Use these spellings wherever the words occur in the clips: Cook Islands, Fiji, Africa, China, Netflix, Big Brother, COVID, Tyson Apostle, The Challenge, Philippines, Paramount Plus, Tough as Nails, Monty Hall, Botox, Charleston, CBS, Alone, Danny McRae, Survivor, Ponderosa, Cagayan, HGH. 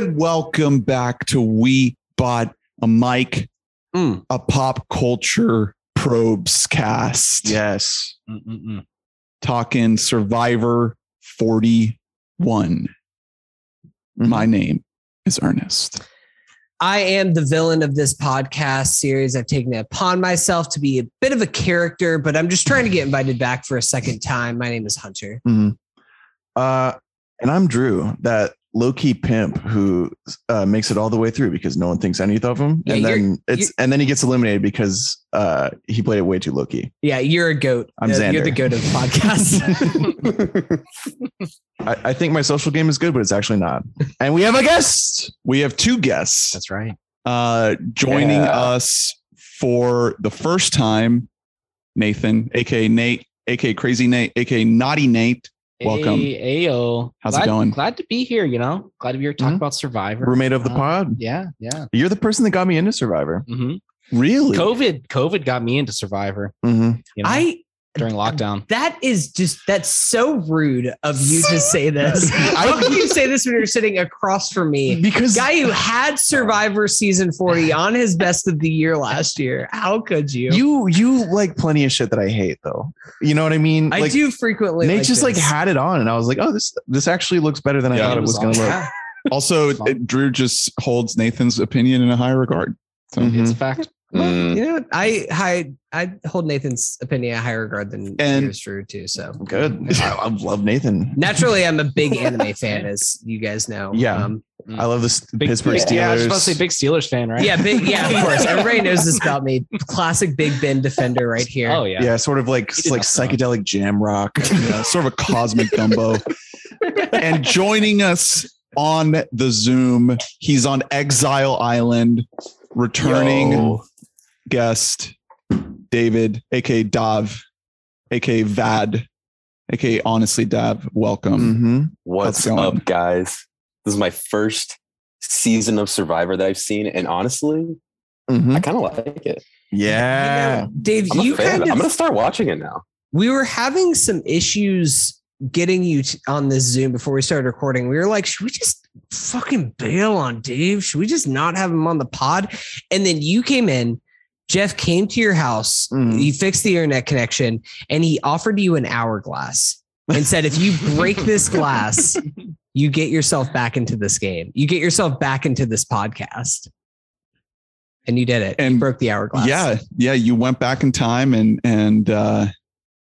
and welcome back to We Bought a Mic, a pop culture probes cast. Yes. Talking Survivor 41. My name is Ernest. I am the villain of this podcast series. I've taken it upon myself to be a bit of a character, but I'm just trying to get invited back for a second time. My name is Hunter. And I'm Drew, that low-key pimp who makes it all the way through because no one thinks anything of him. Yeah, and then he gets eliminated because he played it way too low-key. Yeah, you're a goat. I'm Xander. You're the goat of the podcast. I think my social game is good, but it's actually not. And we have a guest. We have two guests. That's right. Joining us for the first time, Nathan, aka Nate, aka Crazy Nate, aka Naughty Nate. Welcome. Ayo. How's it going? Glad to be here, you know? Glad to be here talking about Survivor. Roommate of the pod. Yeah, yeah. You're the person that got me into Survivor. Really? COVID got me into Survivor. You know, during lockdown. That's so rude of you to say this. How can you say this when you're sitting across from me? Because the guy who had Survivor season 40 on his best of the year last year. How could you? You like plenty of shit that I hate though. You know what I mean? I do frequently. They just had it on and I was like, oh, this actually looks better than I thought it was going to look. Also, Drew just holds Nathan's opinion in a high regard. So it's a fact. Well, you know, I hold Nathan's opinion in higher regard than yours, Drew, too. So good. I love Nathan. Naturally, I'm a big anime fan, as you guys know. Yeah, I love this Pittsburgh Steelers. Yeah, I was supposed to say big Steelers fan, right? Yeah, of course. Everybody knows this about me. Classic Big Ben defender, right here. Oh yeah, sort of like psychedelic jam rock, sort of a cosmic gumbo. And joining us on the Zoom, he's on Exile Island, returning. Yo. Guest David, aka Dav, aka Vad, aka honestly Dav. Welcome. What's up, guys? This is my first season of Survivor that I've seen, and honestly, I kind of like it. Yeah, you know, Dave, I'm gonna start watching it now. We were having some issues getting you on this Zoom before we started recording. We were like, should we just fucking bail on Dave? Should we just not have him on the pod? And then you came in. Jeff came to your house. He fixed the internet connection and he offered you an hourglass and said, if you break this glass, you get yourself back into this game. You get yourself back into this podcast. And you did it and you broke the hourglass. Yeah. Yeah. You went back in time and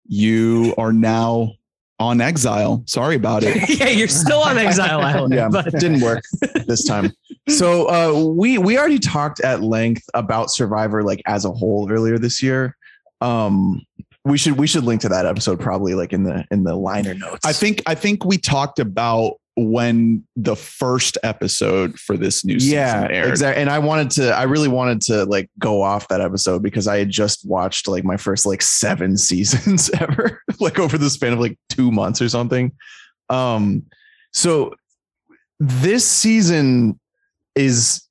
you are now on Exile. Sorry about it. Yeah. You're still on Exile Island. Yeah, but it didn't work this time. So we already talked at length about Survivor, like as a whole earlier this year. We should link to that episode probably like in the liner notes. I think we talked about when the first episode for this new season aired. Exactly. And I really wanted to like go off that episode because I had just watched like my first like 7 seasons ever, like over the span of like 2 months or something. So this season is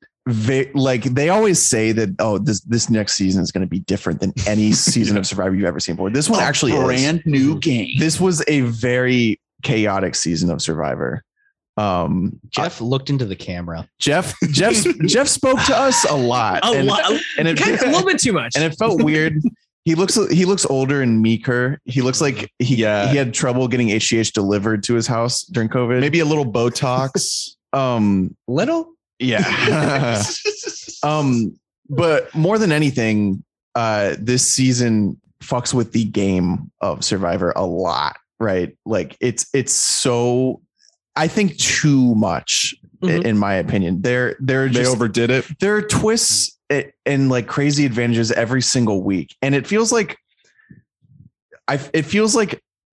like they always say that, oh, this next season is going to be different than any season of Survivor you've ever seen before. This one actually is a brand new game. This was a very chaotic season of Survivor. Jeff looked into the camera. Jeff spoke to us a lot. A little bit too much. And it felt weird. He looks older and meeker. He looks like he had trouble getting HGH delivered to his house during COVID. Maybe a little Botox. Yeah. But more than anything, this season fucks with the game of Survivor a lot, right? Like it's so, I think, too much in my opinion. They overdid it. There are twists and like crazy advantages every single week. And it feels like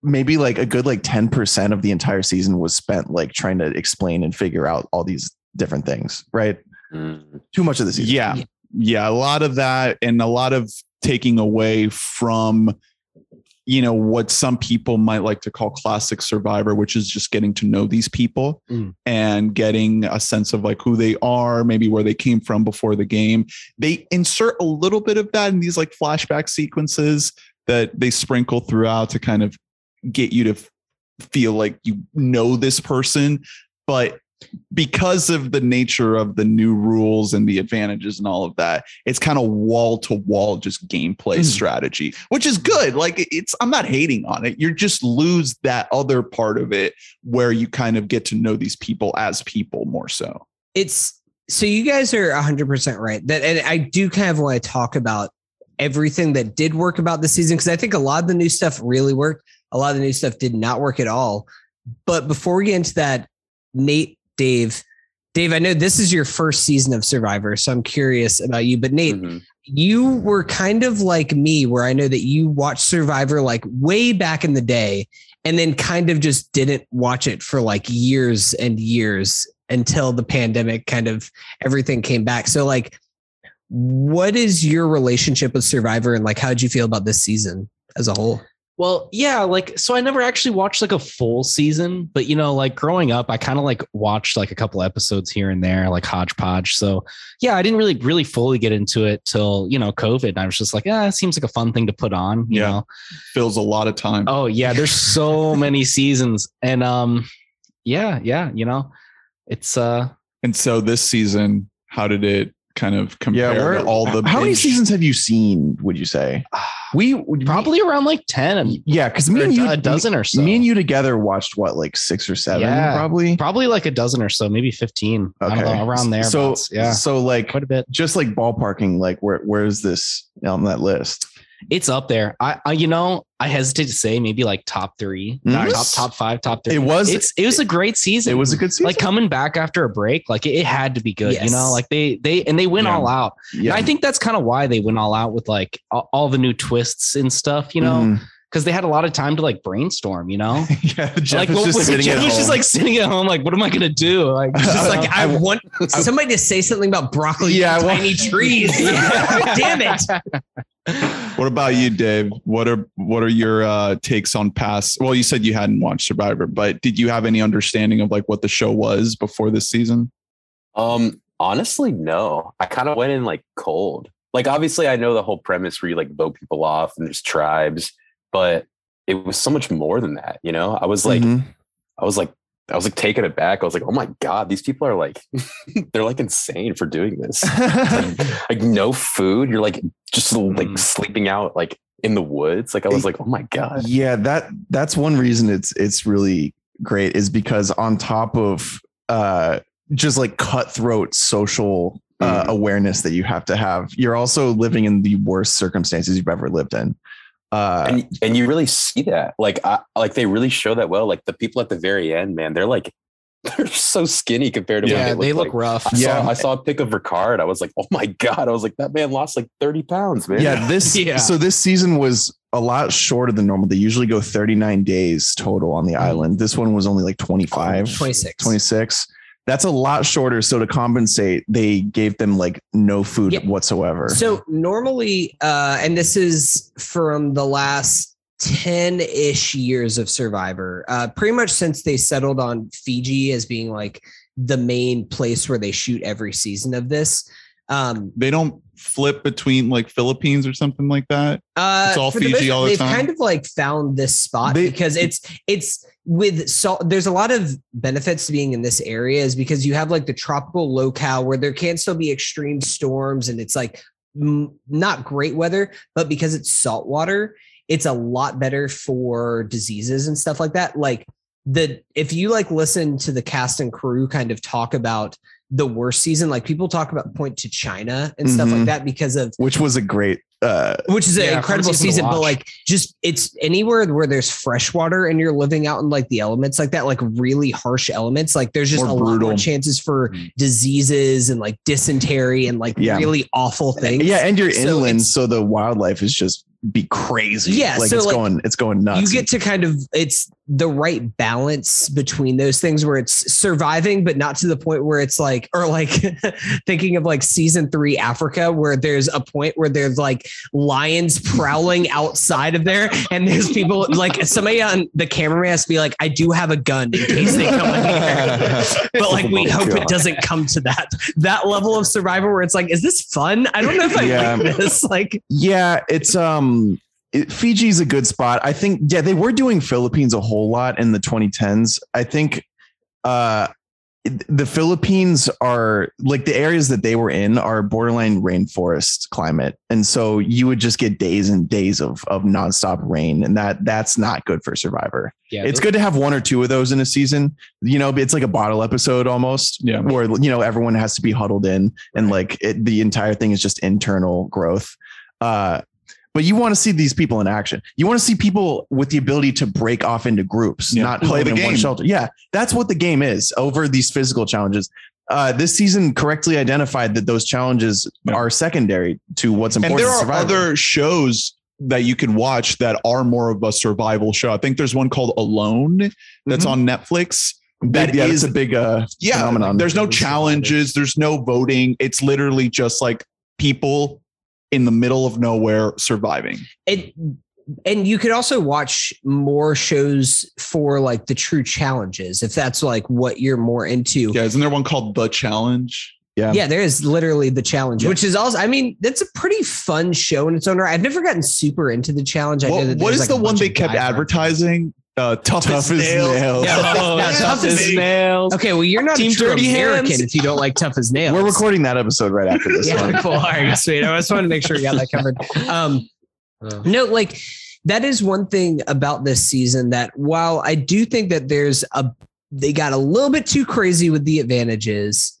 maybe like a good like 10% of the entire season was spent like trying to explain and figure out all these different things, right? Too much of the season. Yeah. Yeah. A lot of that and a lot of taking away from, you know, what some people might like to call classic Survivor, which is just getting to know these people and getting a sense of like who they are, maybe where they came from before the game. They insert a little bit of that in these like flashback sequences that they sprinkle throughout to kind of get you to feel like you know this person, but because of the nature of the new rules and the advantages and all of that, it's kind of wall to wall, just gameplay strategy, which is good. Like it's, I'm not hating on it. You just lose that other part of it where you kind of get to know these people as people more so. It's so you guys are 100% right that, and I do kind of want to talk about everything that did work about the season, because I think a lot of the new stuff really worked. A lot of the new stuff did not work at all. But before we get into that, Nate, Dave, I know this is your first season of Survivor, so I'm curious about you. But Nate, you were kind of like me, where I know that you watched Survivor like way back in the day and then kind of just didn't watch it for like years and years until the pandemic kind of everything came back. So like, what is your relationship with Survivor and like, how did you feel about this season as a whole? Well, yeah, like, so I never actually watched like a full season, but you know, like growing up, I kind of like watched like a couple episodes here and there, like hodgepodge. So yeah, I didn't really fully get into it till, you know, COVID. And I was just like, it seems like a fun thing to put on, you know, fills a lot of time. Oh yeah. There's so many seasons and, yeah. You know, it's, and so this season, how did it kind of compare to all the, how many seasons have you seen? Would you say? We probably around like 10. Yeah. Cause me and you, a dozen or so. Me and you together watched what, like 6 or 7, probably like a dozen or so, maybe 15. Okay. I don't know, around there. So like quite a bit, just like ballparking, like where is this on that list? It's up there. I you know, I hesitate to say maybe like top 3, top 5, top 3. It was a great season. It was a good season. Like coming back after a break, like it had to be good, you know, like they went all out. Yeah. And I think that's kind of why they went all out with like all the new twists and stuff, you know, because they had a lot of time to like brainstorm, you know, Jeff was just sitting at home. Like, what am I going to do? Like, just like, I want somebody to say something about broccoli. Yeah. And tiny trees. Damn it. What about you, Dave? What are your takes on past? Well, you said you hadn't watched Survivor, but did you have any understanding of like what the show was before this season? Honestly, no. I kind of went in like cold. Like, obviously, I know the whole premise where you like vote people off and there's tribes, but it was so much more than that. You know, I was like, I was like taken aback. I was like, oh my God, these people are like, they're like insane for doing this. like no food. You're like just like sleeping out like in the woods. Like I was like, oh my God. Yeah. That's one reason it's really great is because on top of just like cutthroat social awareness that you have to have, you're also living in the worst circumstances you've ever lived in. And you really see that like they really show that well, like the people at the very end, man, they're so skinny compared to what they look like. Rough. I saw a pic of Ricard. I was like, oh my God. I was like, that man lost like 30 pounds, man. Yeah. So this season was a lot shorter than normal. They usually go 39 days total on the island. This one was only like 26. That's a lot shorter. So to compensate, they gave them like no food whatsoever. So normally, and this is from the last 10-ish years of Survivor, pretty much since they settled on Fiji as being like the main place where they shoot every season of this. They don't flip between like Philippines or something like that. It's all Fiji all the time. They've kind of like found this spot because it's with salt. There's a lot of benefits to being in this area is because you have like the tropical locale where there can still be extreme storms and it's like not great weather, but because it's salt water, it's a lot better for diseases and stuff like that. Like if you like listen to the cast and crew kind of talk about the worst season, like people talk about point to China and stuff like that because of which is an incredible season, but like just it's anywhere where there's fresh water and you're living out in like the elements like that, like really harsh elements, like there's just a lot more chances for diseases and like dysentery and like really awful things. Yeah. And you're inland. So the wildlife is just be crazy. Yeah. Like so it's like, going nuts. You get to kind of, it's the right balance between those things where it's surviving, but not to the point where it's like, or like thinking of like season 3 Africa, where there's a point where there's like lions prowling outside of there. And there's people like somebody on the cameraman has to be like, I do have a gun in case they come in here. But like, we hope it doesn't come to that level of survival where it's like, is this fun? I don't know if I like this. Like, yeah, it's, Fiji's a good spot. I think, yeah, they were doing Philippines a whole lot in the 2010s. I think the Philippines are like, the areas that they were in are borderline rainforest climate. And so you would just get days and days of nonstop rain. And that's not good for Survivor. Yeah, it's good to have one or two of those in a season. You know, it's like a bottle episode almost, where, you know, everyone has to be huddled in and like the entire thing is just internal growth. But you want to see these people in action. You want to see people with the ability to break off into groups, not play the game. One shelter. Yeah, that's what the game is over these physical challenges. This season correctly identified that those challenges are secondary to what's important. And there are other shows that you can watch that are more of a survival show. I think there's one called Alone that's on Netflix. That is a big phenomenon. There's no challenges. There's no voting. It's literally just like people in the middle of nowhere surviving. And you could also watch more shows for like the true challenges, if that's like what you're more into. Yeah. Isn't there one called The Challenge? Yeah. Yeah. There is literally The Challenge, which is also, I mean, that's a pretty fun show in its own right. I've never gotten super into The Challenge. I know that what is like the one they kept advertising? Tough as Nails. Yeah, tough as nails. Okay, well, you're not Team a true American if you don't like Tough as Nails. We're recording that episode right after this one. Cool. All right, sweet. I just wanted to make sure we got that covered. No, like that is one thing about this season that while I do think that there's they got a little bit too crazy with the advantages,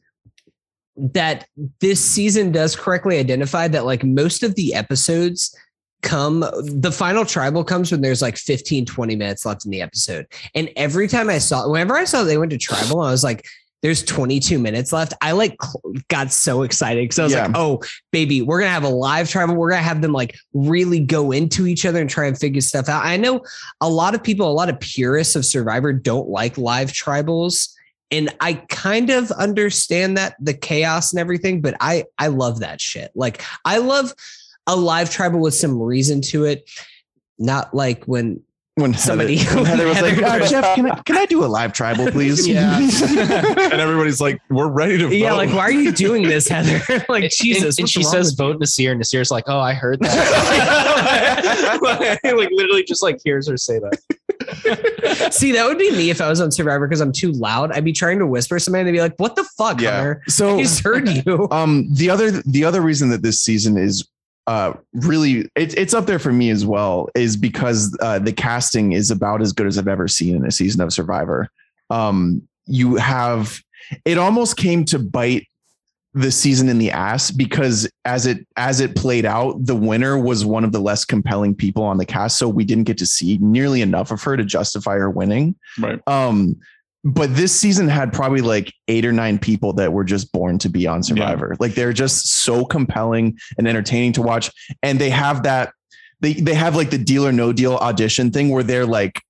that this season does correctly identify that like most of the episodes the final tribal comes when there's like 15, 20 minutes left in the episode. And every time whenever I saw they went to tribal, I was like, there's 22 minutes left. I like got so excited because I was like, oh baby, we're going to have a live tribal. We're going to have them like really go into each other and try and figure stuff out. I know a lot of purists of Survivor don't like live tribals. And I kind of understand that, the chaos and everything, but I love that shit. Like I love a live tribal with some reason to it. Not like when Heather was like, oh, Jeff, can I do a live tribal, please? Yeah. And everybody's like, we're ready to vote. Yeah, like, why are you doing this, Heather? Like, Jesus. And she says, vote Nasir. And Nasir's like, oh, I heard that. Like, literally just like, hears her say that. See, that would be me if I was on Survivor because I'm too loud. I'd be trying to whisper something and they'd be like, what the fuck, Heather? So he's heard you. The other reason that this season is really it's up there for me as well is because the casting is about as good as I've ever seen in a season of Survivor. You have, it almost came to bite the season in the ass because as it played out, the winner was one of the less compelling people on the cast. So we didn't get to see nearly enough of her to justify her winning. Right. But this season had probably like 8 or 9 people that were just born to be on Survivor. Yeah. Like they're just so compelling and entertaining to watch. And they have that, they have like the deal or no deal audition thing where they're like,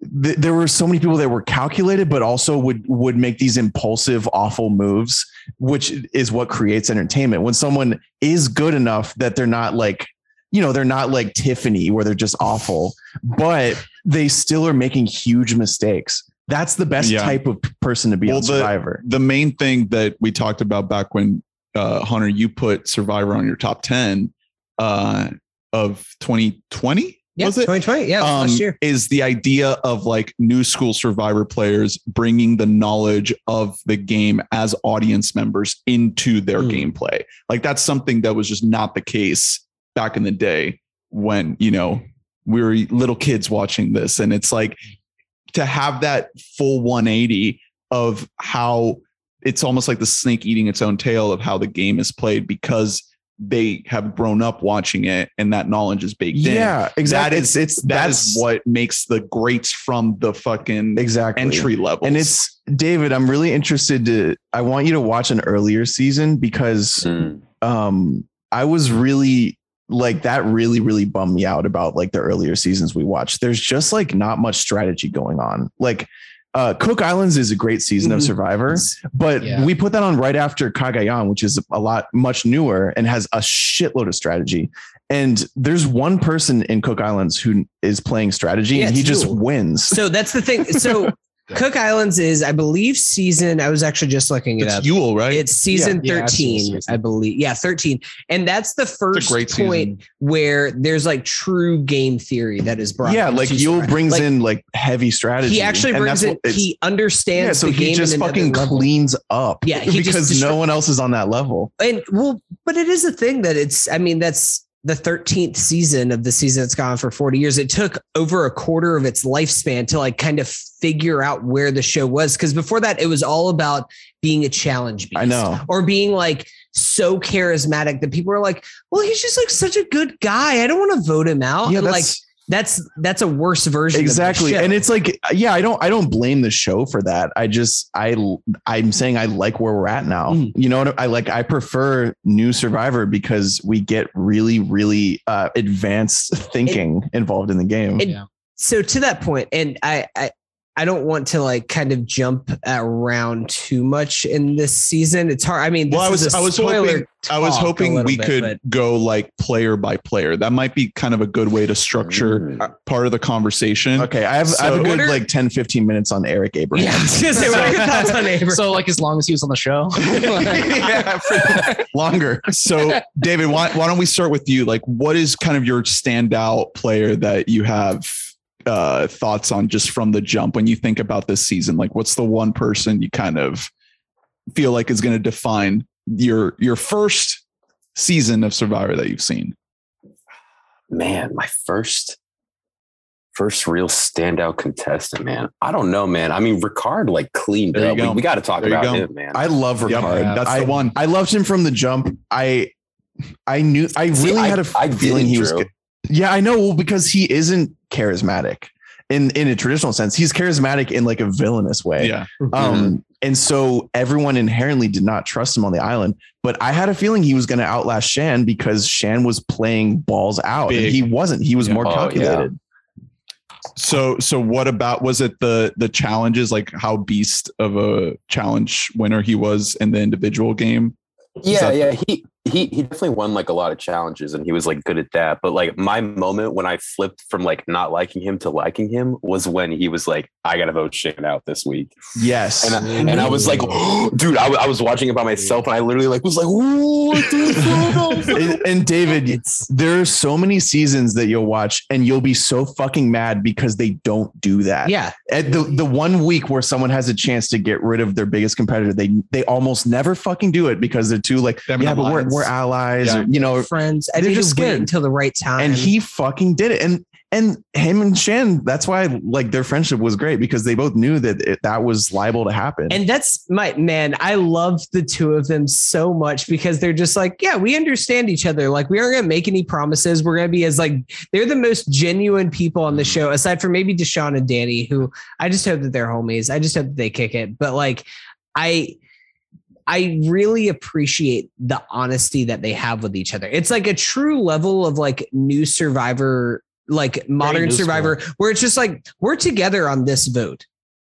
there were so many people that were calculated, but also would make these impulsive, awful moves, which is what creates entertainment. When someone is good enough that they're not like, you know, they're not like Tiffany where they're just awful, but they still are making huge mistakes. That's the best type of person to be on Survivor. The main thing that we talked about back when, Hunter, you put Survivor on your top 10 of 2020, was it? 2020, last year. Is the idea of like new school Survivor players bringing the knowledge of the game as audience members into their gameplay. Like that's something that was just not the case back in the day when, you know, we were little kids watching this. And it's like, to have that full 180 of how it's almost like the snake eating its own tail of how the game is played because they have grown up watching it and that knowledge is baked in. Yeah, exactly. That is what makes the greats from the fucking entry level. And it's, David, I'm really interested I want you to watch an earlier season because I was really like that really, really bummed me out about like the earlier seasons we watched. There's just like not much strategy going on. Like Cook Islands is a great season of Survivor, but we put that on right after Cagayan, which is much newer and has a shitload of strategy. And there's one person in Cook Islands who is playing strategy and he just wins. So that's the thing. So Cook Islands is, I believe, season. I was actually just looking it up. Yule, right? It's season 13, I believe. Yeah, 13, and that's the first point where there's like true game theory that is brought. Yeah, like Yule brings in like heavy strategy. He actually brings it. He understands. Yeah, so the game just fucking cleans up. Yeah, because no one else is on that level. And well, but it is a thing that it's. I mean, that's the 13th season of the season that's gone for 40 years. It took over a quarter of its lifespan to like kind of figure out where the show was. Cause before that, it was all about being a challenge beast, I know, or being like so charismatic that people are like, well, he's just like such a good guy, I don't want to vote him out. Yeah, that's a worse version. Exactly. Of the show. And it's like, yeah, I don't blame the show for that. I'm saying I like where we're at now. Mm. You know what I like? I prefer New Survivor because we get really, really advanced thinking involved in the game. Yeah. So to that point, and I don't want to like kind of jump around too much in this season. It's hard. I mean, I was hoping we could go like player by player. That might be kind of a good way to structure part of the conversation. Okay. I have a good like 10, 15 minutes on Eric Abraham. Yeah, I was gonna say, what are your thoughts on Abraham? So like as long as he was on the show, longer. So David, why don't we start with you? Like, what is kind of your standout player that you have thoughts on just from the jump when you think about this season? Like, what's the one person you kind of feel like is going to define your first season of Survivor that you've seen? Man, my first real standout contestant, man. I don't know, man. I mean, Ricard like cleaned up. We got to talk about him, man. I love Ricard. Yeah, that's the one. I loved him from the jump. I had a feeling he was good. Yeah, I know. Well, because he isn't charismatic in a traditional sense. He's charismatic in like a villainous way. Yeah. And so everyone inherently did not trust him on the island. But I had a feeling he was going to outlast Shan because Shan was playing balls out. Big. And he wasn't. He was more calculated. Yeah. So what about, was it the challenges, like how beast of a challenge winner he was in the individual game? Yeah, He definitely won like a lot of challenges and he was like good at that. But like my moment when I flipped from like not liking him to liking him was when he was like, I got to vote Shan out this week. Yes. And I was like, oh, dude, I was watching it by myself and I literally like was like, oh, dude. and David, there are so many seasons that you'll watch and you'll be so fucking mad because they don't do that. Yeah. At the 1 week where someone has a chance to get rid of their biggest competitor, they almost never fucking do it because they're too like, yeah, but we're allies, yeah, or, you know, friends. I didn't just wait until the right time. And he fucking did it. And him and Shan, that's why like their friendship was great because they both knew that that was liable to happen. And that's I love the two of them so much because they're just like, yeah, we understand each other. Like we aren't going to make any promises. We're going to be as like, they're the most genuine people on the show, aside from maybe Deshaun and Danny, who I just hope that they're homies. I just hope that they kick it. But like, I really appreciate the honesty that they have with each other. It's like a true level of like New Survivor, like modern Survivor, where it's just like, we're together on this vote.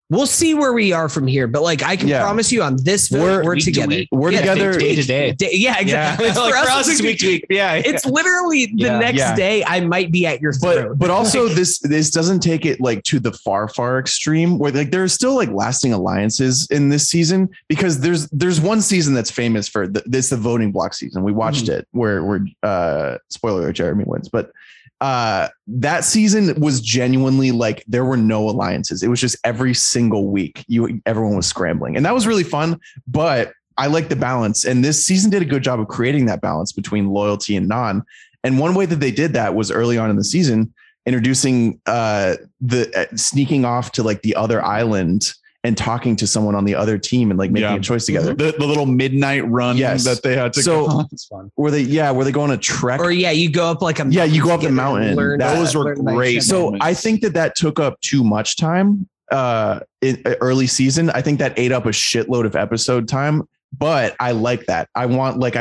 We'll see where we are from here, but like I can promise you on this vote, we're together. We're together day to day. Yeah, exactly. Yeah. It's like for us, it's week to week. Yeah, it's literally the next day I might be at your throat. But also this doesn't take it like to the far extreme where like there's still like lasting alliances in this season because there's one season that's famous for the voting block season. We watched it where spoiler, Jeremy wins, but that season was genuinely like there were no alliances. It was just every single week everyone was scrambling, and that was really fun. But I like the balance, and this season did a good job of creating that balance between loyalty and non. And one way that they did that was early on in the season introducing the sneaking off to like the other island and talking to someone on the other team and like making a choice together. The little midnight run that they had to go. It's fun. Were they going on a trek? Or you go up like a mountain. Yeah, you go up the mountain. Those were great. So I think that took up too much time in early season. I think that ate up a shitload of episode time, but I like that. I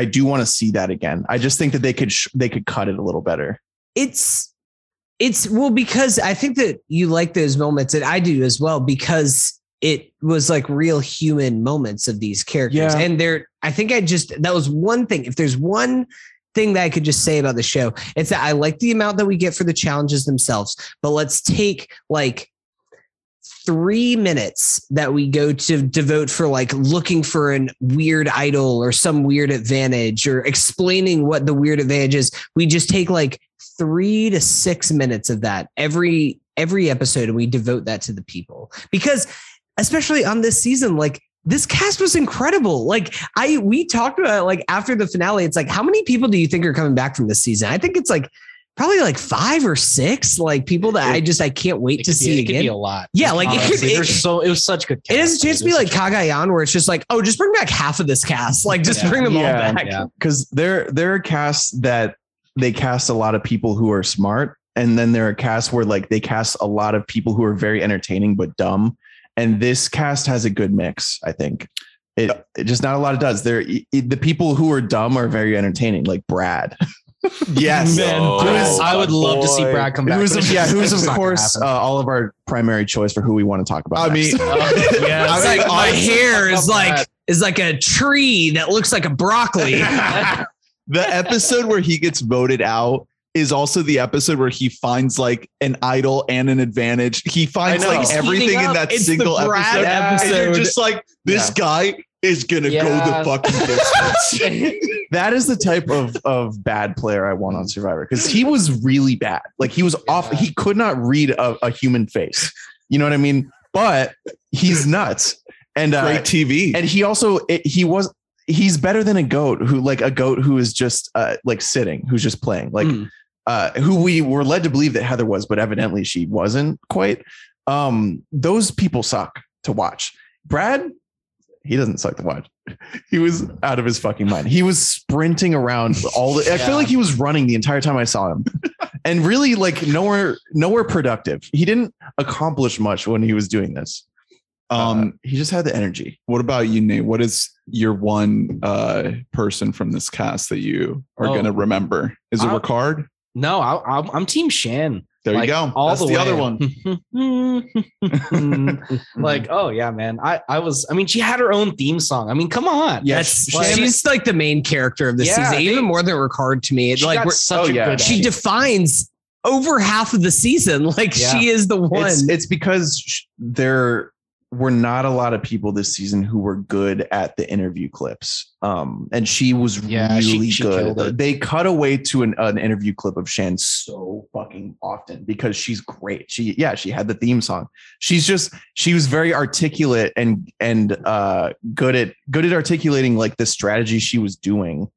do want to see that again. I just think that they could cut it a little better. It's well, because I think that you like those moments and I do as well, because it was like real human moments of these characters. Yeah. And that was one thing. If there's one thing that I could just say about the show, it's that I like the amount that we get for the challenges themselves, but let's take like 3 minutes that we go to devote for like looking for an weird idol or some weird advantage or explaining what the weird advantage is, we just take like 3 to 6 minutes of that every episode, and we devote that to the people, because especially on this season, like this cast was incredible. Like we talked about it, like after the finale, it's like, how many people do you think are coming back from this season? I think it's like probably like 5 or 6, like people that I can't wait to see again. It could be a lot. Yeah. Like honestly, it was such good cast. It has a chance to be like Cagayan, where it's just like, oh, just bring back half of this cast. Like just bring them all back. Yeah. Cause there are casts that they cast a lot of people who are smart. And then there are casts where like they cast a lot of people who are very entertaining, but dumb. And this cast has a good mix. I think it just not a lot of does there. The people who are dumb are very entertaining, like Brad. Yes, man. No. I would love to see Brad come back. Who's of course all of our primary choice for who we want to talk about. I mean, yeah, I was like, my hair is like a tree that looks like a broccoli. The episode where he gets voted out is also the episode where he finds like an idol and an advantage. He finds like everything in that single episode. And you're just like, this guy is gonna go the fucking distance. That is the type of bad player I want on Survivor, because he was really bad. Like he was off. He could not read a human face. You know what I mean? But he's nuts and great TV. And he also he's better than a goat who is just like sitting, who's just playing, like who we were led to believe that Heather was, but evidently she wasn't quite. Those people suck to watch. Brad, he doesn't suck to watch. He was out of his fucking mind. He was sprinting around I feel like he was running the entire time I saw him, and really like nowhere productive. He didn't accomplish much when he was doing this. He just had the energy. What about you, Nate? What is your one person from this cast that you are going to remember? Is it Ricard? No, I'm Team Shan. There you go. All the other one. Like, oh yeah, man. I mean, she had her own theme song. I mean, come on. Yes. Yeah, she's like the main character of this season, even more than Ricard to me. She defines over half of the season. Like she is the one. It's because there were not a lot of people this season who were good at the interview clips. And she was really good. They cut away to an interview clip of Shan so fucking often because she's great. She had the theme song. She was very articulate and good at articulating like the strategy she was doing,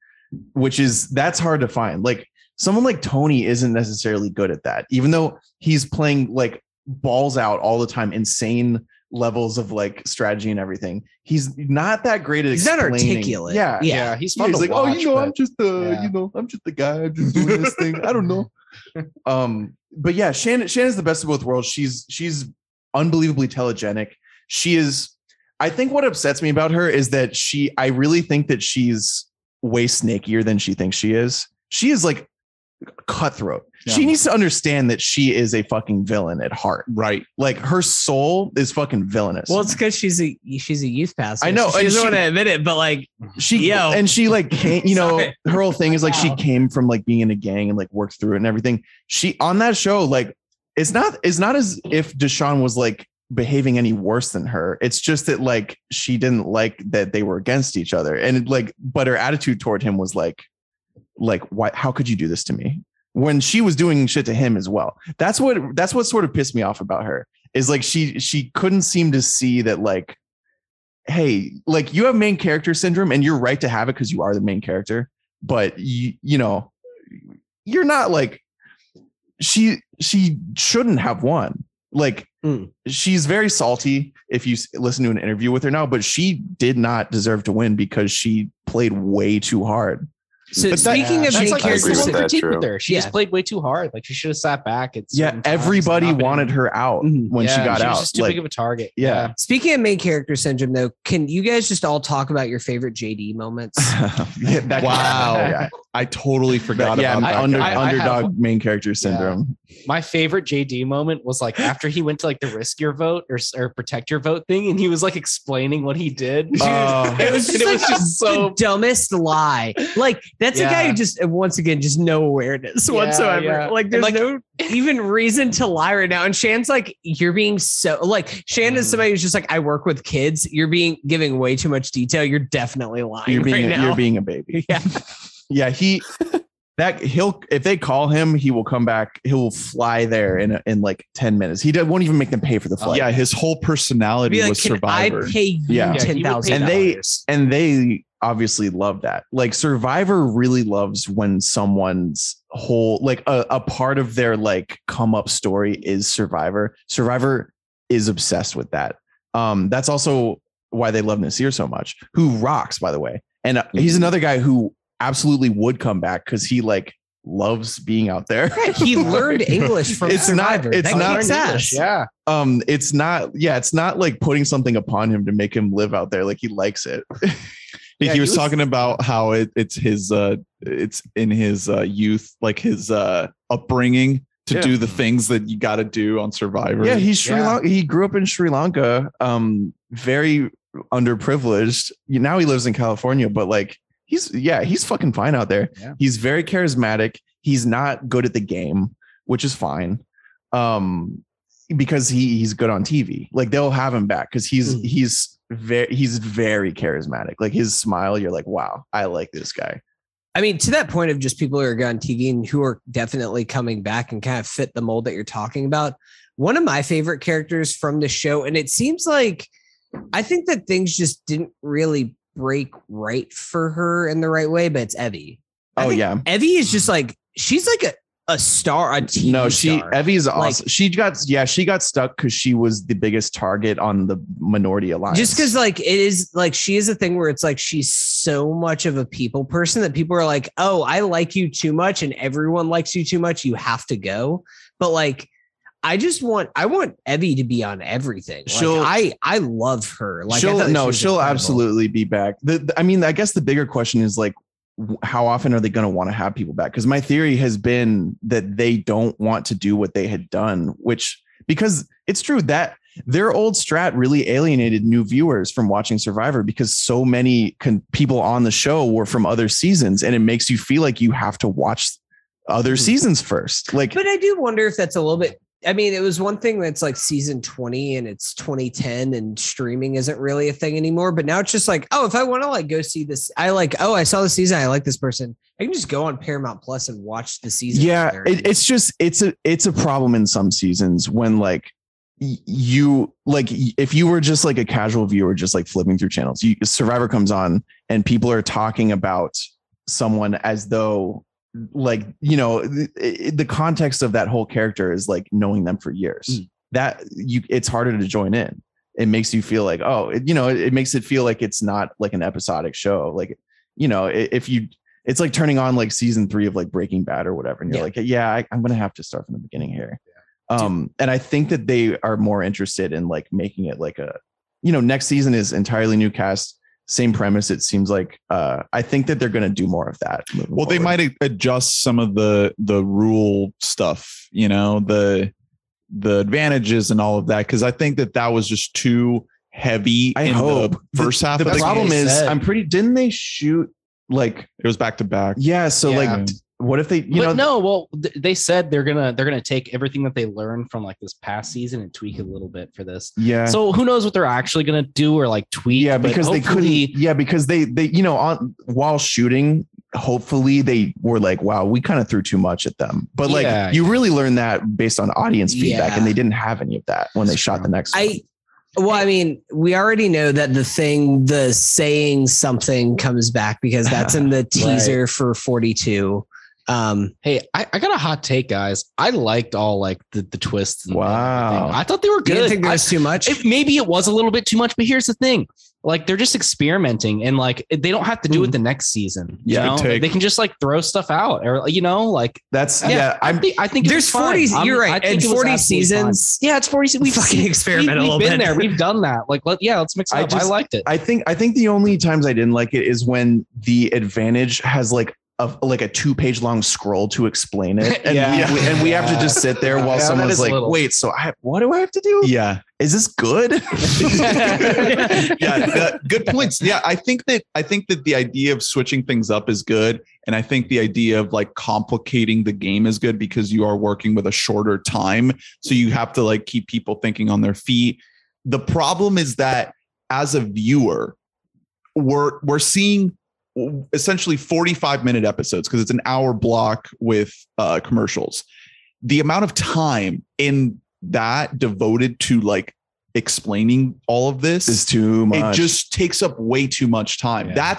that's hard to find. Like someone like Tony isn't necessarily good at that, even though he's playing like balls out all the time, insane levels of like strategy and everything. He's not that great at explaining. He's not articulate. Yeah. He's fun to watch, I'm just the guy. I'm just doing this thing. I don't know. But yeah, Shan is the best of both worlds. She's unbelievably telegenic. She is. I think what upsets me about her is that I really think that she's way snakier than she thinks she is. She is like cutthroat. Yeah. She needs to understand that she is a fucking villain at heart, right? Like her soul is fucking villainous. Well, it's because she's a youth pastor. I know. I just want to admit it, but like she like came, her whole thing is like she came from like being in a gang and like worked through it and everything. She on that show, like it's not as if Deshaun was like behaving any worse than her. It's just that like she didn't like that they were against each other, and like but her attitude toward him was like why? How could you do this to me? When she was doing shit to him as well. That's what sort of pissed me off about her is like she couldn't seem to see that like, hey, like you have main character syndrome and you're right to have it because you are the main character, but you're not like she shouldn't have won. Like she's very salty if you listen to an interview with her now, but she did not deserve to win because she played way too hard. So speaking of main characters, she just played way too hard. Like she should have sat back. Everybody wanted her out when she got out. She was just too big of a target. Yeah. Speaking of main character syndrome, though, can you guys just all talk about your favorite JD moments? Wow, I totally forgot about underdog main character syndrome. Yeah. My favorite JD moment was like after he went to like the risk your vote or protect your vote thing, and he was like explaining what he did. It was just so the dumbest lie. Like That's a guy who just, once again, just no awareness whatsoever. Yeah. Like there's no even reason to lie right now. And Shan's like, you're being so like, Shan is somebody who's just like, I work with kids. You're giving way too much detail. You're definitely lying. You're being a baby. Yeah. Yeah. If they call him, he will come back. He will fly there in like 10 minutes. He won't even make them pay for the flight. Yeah. His whole personality was Survivor. I pay you $10,000. And they obviously love that. Like Survivor really loves when someone's whole, like a part of their like come up story is Survivor. Survivor is obsessed with that. That's also why they love Nasir so much, who rocks, by the way. And he's another guy who absolutely would come back because he like loves being out there. Right. He learned English from Survivor. It's not English. Yeah. It's not like putting something upon him to make him live out there. Like he likes it. he was talking about how it's his it's in his youth, like his upbringing to do the things that you got to do on Survivor. Yeah. He's Sri Lanka. He grew up in Sri Lanka. Very underprivileged. Now he lives in California, but like, he's fucking fine out there. Yeah. He's very charismatic. He's not good at the game, which is fine. Because he's good on TV. Like they'll have him back because he's very charismatic. Like his smile, you're like, wow, I like this guy. I mean, to that point of just people who are on TV and who are definitely coming back and kind of fit the mold that you're talking about. One of my favorite characters from the show, and it seems like I think that things just didn't really break right for her in the right way, but it's Evie. Evie is just like, she's like a star on TV. Evie's awesome. Like, she got stuck because she was the biggest target on the Minority Alliance. Just because like it is like she is a thing where it's like she's so much of a people person that people are like, oh, I like you too much, and everyone likes you too much. You have to go. But like, I want Evie to be on everything. I love her. Like she'll absolutely be back. I guess the bigger question is like, how often are they going to want to have people back? Because my theory has been that they don't want to do what they had done, which because it's true that their old strat really alienated new viewers from watching Survivor because so many people on the show were from other seasons, and it makes you feel like you have to watch other seasons first. Like, but I do wonder if that's a little bit. I mean, it was one thing that's like season 20 and it's 2010 and streaming isn't really a thing anymore. But now it's just like, oh, if I want to like go see this, I saw the season. I like this person. I can just go on Paramount Plus and watch the season. Yeah, it's just it's a problem in some seasons when like you like if you were just like a casual viewer, just like flipping through channels, Survivor comes on and people are talking about someone as though, like, you know, the context of that whole character is like knowing them for years. That it's harder to join in. It makes you feel like, oh, it makes it feel like it's not like an episodic show. Like, you know, it's like turning on like season 3 of like Breaking Bad or whatever. And you're like, I'm going to have to start from the beginning here. Yeah. And I think that they are more interested in like making it like a, you know, next season is entirely new cast. Same premise. It seems like I think that they're going to do more of that. Well, they might adjust some of the rule stuff, you know, the advantages and all of that, because I think that was just too heavy. I hope the first half. The problem is, didn't they shoot like it was back to back? Yeah. So like, what if they? They said they're gonna take everything that they learned from like this past season and tweak it a little bit for this. Yeah. So who knows what they're actually gonna do or like tweak? Yeah, because they couldn't. Yeah, because they while shooting, hopefully they were like, wow, we kind of threw too much at them. But like you really learn that based on audience feedback, and they didn't have any of that when they shot the next one. Well, I mean, we already know that the saying something comes back because that's in the teaser for 42. Hey, I got a hot take, guys. I liked all like the twists. And wow. I thought they were good. You didn't think it was too much? Maybe it was a little bit too much, but here's the thing. Like they're just experimenting and like they don't have to do it the next season. Yeah, they can just like throw stuff out or, you know, like that's I think there's 40. You're right. And 40 seasons. Fine. Yeah, it's 40. We fucking experimented a little bit there. We've done that. Like, let's mix it up. I liked it. I think the only times I didn't like it is when the advantage has like of like a 2-page long scroll to explain it. And, we have to just sit there while someone's like, wait, so what do I have to do? Yeah. Is this good? Good points. Yeah. I think that the idea of switching things up is good. And I think the idea of like complicating the game is good because you are working with a shorter time. So you have to like keep people thinking on their feet. The problem is that as a viewer, we're seeing essentially 45-minute episodes because it's an hour block with commercials. The amount of time in that devoted to like explaining all of this is too much. It just takes up way too much time. Yeah.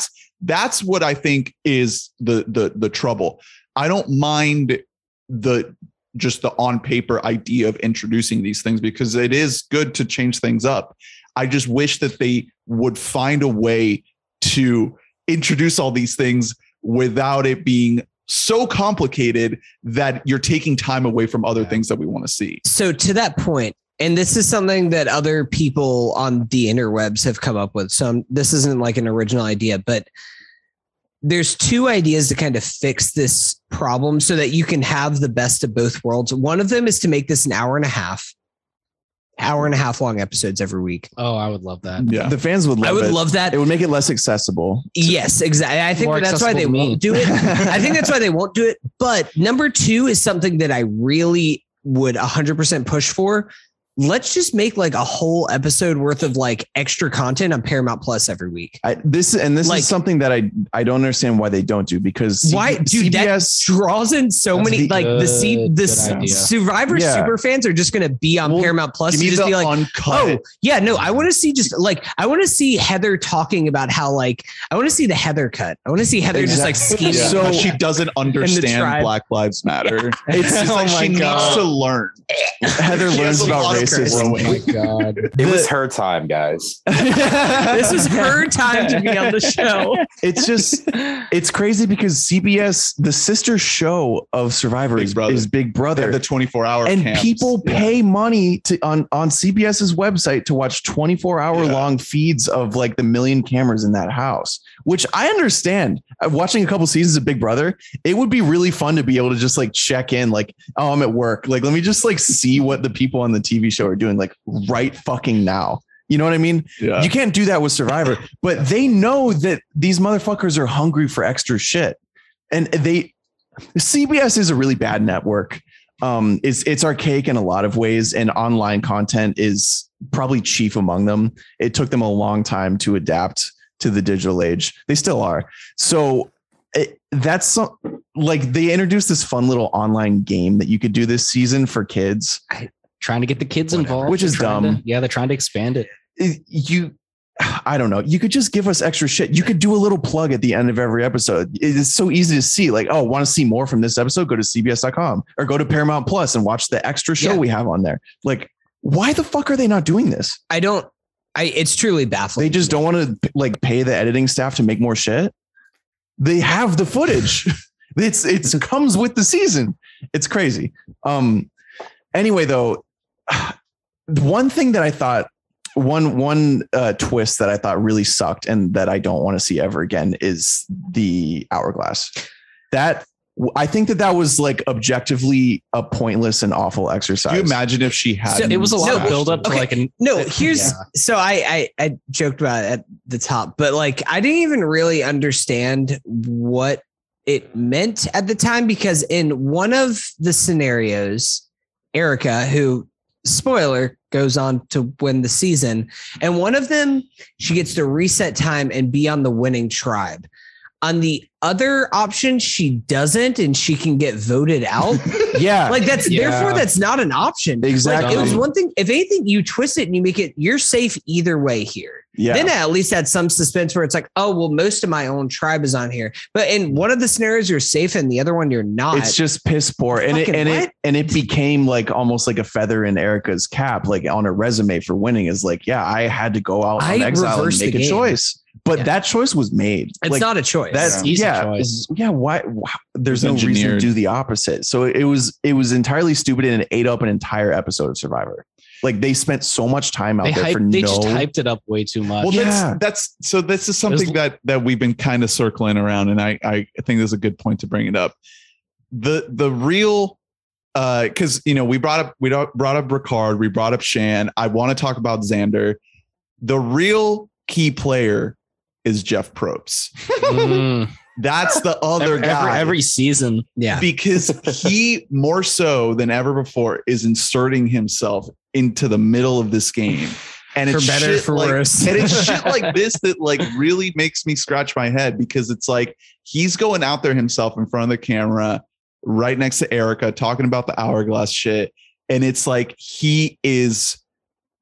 That's what I think is the trouble. I don't mind the on paper idea of introducing these things because it is good to change things up. I just wish that they would find a way to introduce all these things without it being so complicated that you're taking time away from other things that we want to see. So to that point, and this is something that other people on the interwebs have come up with. So this isn't like an original idea, but there's two ideas to kind of fix this problem so that you can have the best of both worlds. One of them is to make this an hour and a half long episodes every week. Oh, I would love that. Yeah. The fans would love it. I would love that. It would make it less accessible. Yes, exactly. I think that's why they won't do it. I think that's why they won't do it. But number two is something that I really would 100% push for. Let's just make like a whole episode worth of like extra content on Paramount Plus every week. This is something that I don't understand why they don't do because CBS draws in so many like the Survivor super fans are just going to be on Paramount Plus and just be like, uncut. I want to see Heather talking about how like I want to see the Heather cut. I want to see Heather just like scheming. So she doesn't understand Black Lives Matter. Yeah. It's just she needs to learn. Heather learns about race. Oh my God. It was her time, guys. This was her time to be on the show. It's crazy because CBS, the sister show of Survivor is Big Brother. The 24-hour and camps. People pay money to on CBS's website to watch 24-hour long feeds of like the million cameras in that house, which I understand. Watching a couple seasons of Big Brother, it would be really fun to be able to just like check in like, oh, I'm at work. Like, let me just like see what the people on the TV show are doing like right fucking now. You know what I mean? Yeah. You can't do that with Survivor, but they know that these motherfuckers are hungry for extra shit. And CBS is a really bad network. It's archaic in a lot of ways, and online content is probably chief among them. It took them a long time to adapt to the digital age. They still are. So they introduced this fun little online game that you could do this season for kids. Trying to get the kids involved, which is dumb. They're trying to expand it. I don't know. You could just give us extra shit. You could do a little plug at the end of every episode. It's so easy to see like, oh, want to see more from this episode? Go to CBS.com or go to Paramount Plus and watch the extra show we have on there. Like, why the fuck are they not doing this? It's truly baffling. They just don't want to like pay the editing staff to make more shit. They have the footage. It's comes with the season. It's crazy. Anyway, though, one twist that I thought really sucked and that I don't want to see ever again is the hourglass. That I think that was like objectively a pointless and awful exercise. Can you imagine if she had? So it was a lot of buildup. So I joked about it at the top, but like I didn't even really understand what it meant at the time because in one of the scenarios, Erica, who, spoiler, goes on to win the season. And one of them, she gets to reset time and be on the winning tribe. On the other option, she doesn't, and she can get voted out. Therefore, that's not an option. Exactly. Like, it was one thing. If anything, you twist it and you make it, you're safe either way here. Yeah. Then I at least had some suspense where it's like, oh, well, most of my own tribe is on here. But in one of the scenarios, you're safe, and the other one, you're not. It's just piss poor. And it became like almost like a feather in Erica's cap, like on her resume for winning is like, yeah, I had to go out on exile and make a choice. But that choice was made. It's like, not a choice. That's choice. Yeah. Why? There's no reason to do the opposite. So it was entirely stupid, and it ate up an entire episode of Survivor. Like they spent so much time out they just hyped it up way too much. Well, so this is something that we've been kind of circling around. And I think there's a good point to bring it up. The real, cause you know, we brought up Ricard, we brought up Shan. I want to talk about Xander. The real key player is Jeff Probst. That's the other guy every season. Yeah. Because he more so than ever before is inserting himself into the middle of this game. And it's better for worse. And it's shit like this that like really makes me scratch my head, because it's like he's going out there himself in front of the camera right next to Erica talking about the hourglass shit. And it's like he is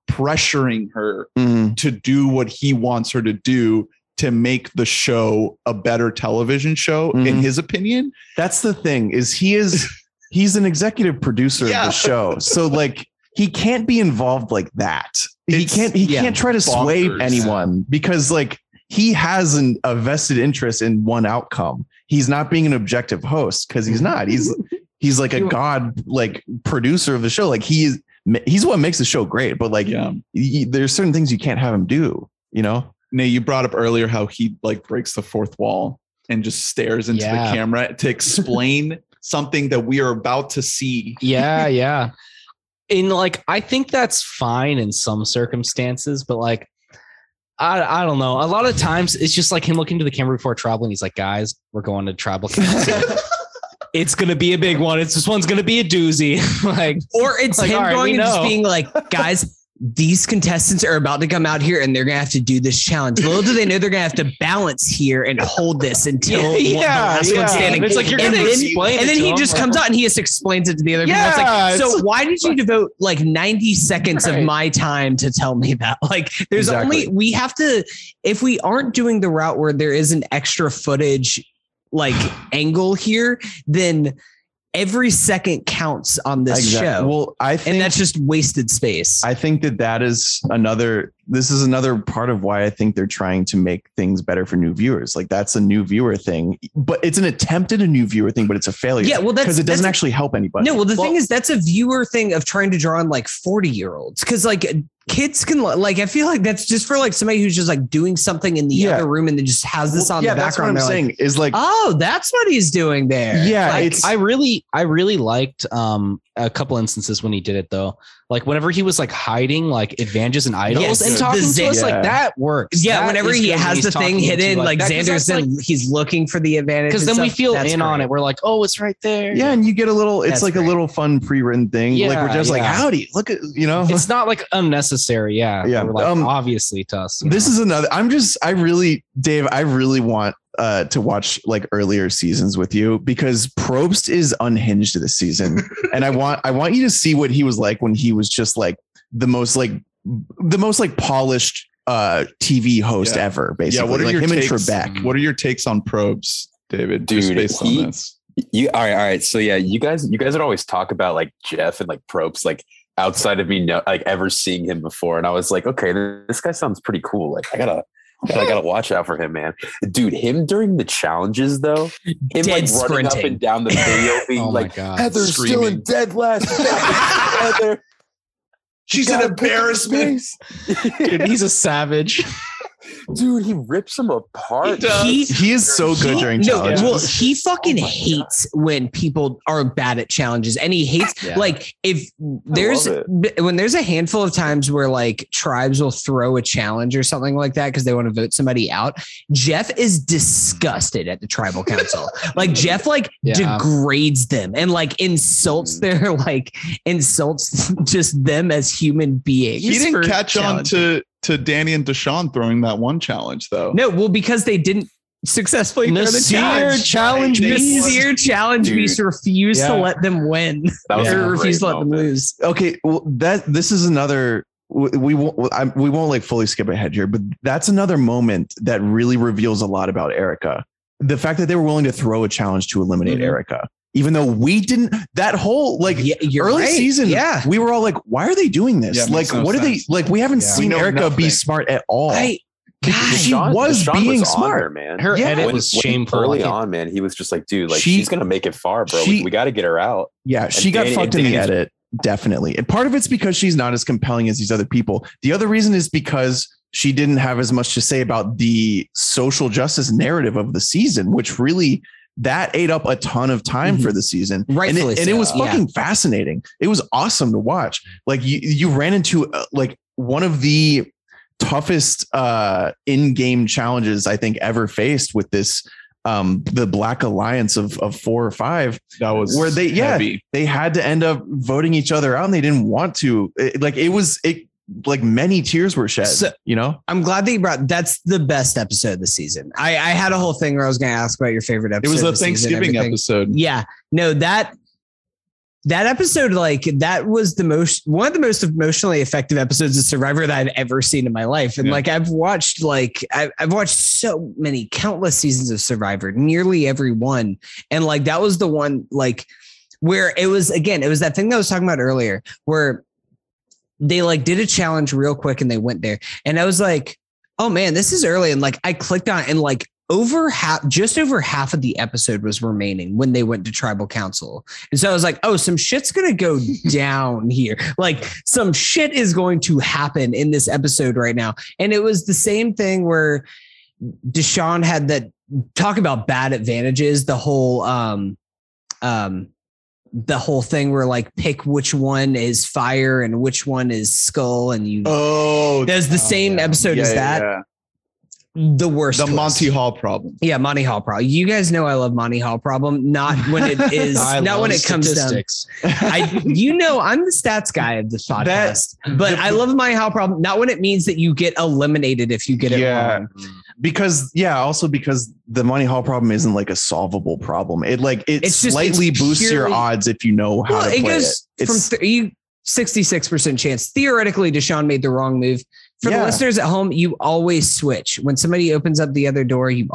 pressuring her to do what he wants her to do to make the show a better television show, in his opinion. That's the thing, is he's an executive producer of the show. So like he can't be involved like that. He can't try to sway anyone, because like he has a vested interest in one outcome. He's not being an objective host, because he's not. He's like a god, like producer of the show. Like he's what makes the show great, but like there's certain things you can't have him do, you know? Nate, you brought up earlier how he like breaks the fourth wall and just stares into the camera to explain something that we are about to see. Yeah, yeah. And like, I think that's fine in some circumstances, but like, I don't know. A lot of times it's just like him looking to the camera before tribal, and he's like, guys, we're going to tribal council. It's going to be a big one. This one's going to be a doozy. Like, or it's like, him going and just being like, guys, these contestants are about to come out here and they're going to have to do this challenge. Little do they know they're going to have to balance here and hold this until one standing. It's like, you're going to explain. And then he just comes out and he just explains it to the other people. It's like, so why did you devote like 90 seconds of my time to tell me that? Like there's only, we have to, if we aren't doing the route where there is an extra footage, like angle here, then every second counts on this show. Well, I think, and that's just wasted space. I think that is another. This is another part of why I think they're trying to make things better for new viewers. Like that's a new viewer thing, but it's an attempt at a new viewer thing, but it's a failure. Yeah, well, that's because it doesn't actually help anybody. No, well, the thing is, that's a viewer thing of trying to draw on like 40-year-olds, because like kids can like. I feel like that's just for like somebody who's just like doing something in the other room and then just has this on the background. That's what I'm saying, like, is like, oh, that's what he's doing there. Yeah, like, I really liked a couple instances when he did it though. Like whenever he was like hiding like advantages and idols and talking to us, like that works. Yeah, that whenever he has the thing hidden, like Xander's in, like, he's looking for the advantage. Because then we feel in on it. We're like, oh, it's right there. Yeah, and you get a little. It's like a little fun pre-written thing. Yeah, like we're just like, howdy, look at It's not like unnecessary. Yeah, yeah. We're like, obviously to us. This is another. Dave, I really want to watch like earlier seasons with you, because Probst is unhinged this season. And I want you to see what he was like when he was just like the most polished TV host ever, basically. Yeah, what are like your him takes, and Trebek. What are your takes on Probst, David? Dude, based on this. All right. So yeah, you guys would always talk about like Jeff and like Probst, like outside of me like ever seeing him before. And I was like, okay, this guy sounds pretty cool. Like I gotta watch out for him, man. Dude, him during the challenges though, him like running up and down the video being like, Heather's still in dead last. Heather, she's an embarrassment. Dude, he's a savage. Dude, he rips him apart. He is so good during challenges. Well, he fucking hates when people are bad at challenges, and he hates like if there's a handful of times where like tribes will throw a challenge or something like that because they want to vote somebody out. Jeff is disgusted at the tribal council. Like Jeff like degrades them and like insults their just them as human beings. He didn't catch on to Danny and Deshaun throwing that one challenge though. No, well, because they didn't successfully throw the challenge. Nasir challenge beast refused to let them win. That was refused to let them lose. Okay, well this is another. We won't like fully skip ahead here, but that's another moment that really reveals a lot about Erica. The fact that they were willing to throw a challenge to eliminate Erica. Even though we didn't, that whole like early season, we were all like, why are they doing this? Like, what are they like? We haven't seen Erica be smart at all. I She was being smart, man. Her edit was shameful. Early on, man, he was just like, dude, like she's gonna make it far, bro. We got to get her out. Yeah, and she got fucked in the edit, definitely. And part of it's because she's not as compelling as these other people. The other reason is because she didn't have as much to say about the social justice narrative of the season, which really that ate up a ton of time for the season. Rightfully so. And it was fucking fascinating. It was awesome to watch. Like you ran into like one of the toughest in-game challenges I think ever faced with this the Black Alliance of 4 or 5 that was where they heavy. They had to end up voting each other out and they didn't want to. Like many tears were shed, so, you know? I'm glad that you brought, that's the best episode of the season. I had a whole thing where I was going to ask about your favorite episode. It was the Thanksgiving episode. Yeah, no, that episode, like that was one of the most emotionally effective episodes of Survivor that I've ever seen in my life. And like, I've watched so many countless seasons of Survivor, nearly every one. And like, that was the one, like where it was that thing that I was talking about earlier where they like did a challenge real quick and they went there. And I was like, oh man, this is early. And like, I clicked on it and like just over half of the episode was remaining when they went to tribal council. And so I was like, oh, some shit's going to go down here. Like some shit is going to happen in this episode right now. And it was the same thing where Deshaun had that talk about bad advantages, the whole thing where like pick which one is fire and which one is skull and you there's the same episode as that. The worst. The Monty Hall problem. Yeah, Monty Hall problem. You guys know I love Monty Hall problem. Not when it is not when it comes to I'm the stats guy of this podcast. I love Monty Hall problem, not when it means that you get eliminated if you get it wrong. Because the Monty Hall problem isn't like a solvable problem. It boosts your odds if you know how to play it. It's from 66% chance. Theoretically, Deshaun made the wrong move. For the listeners at home, you always switch. When somebody opens up the other door, it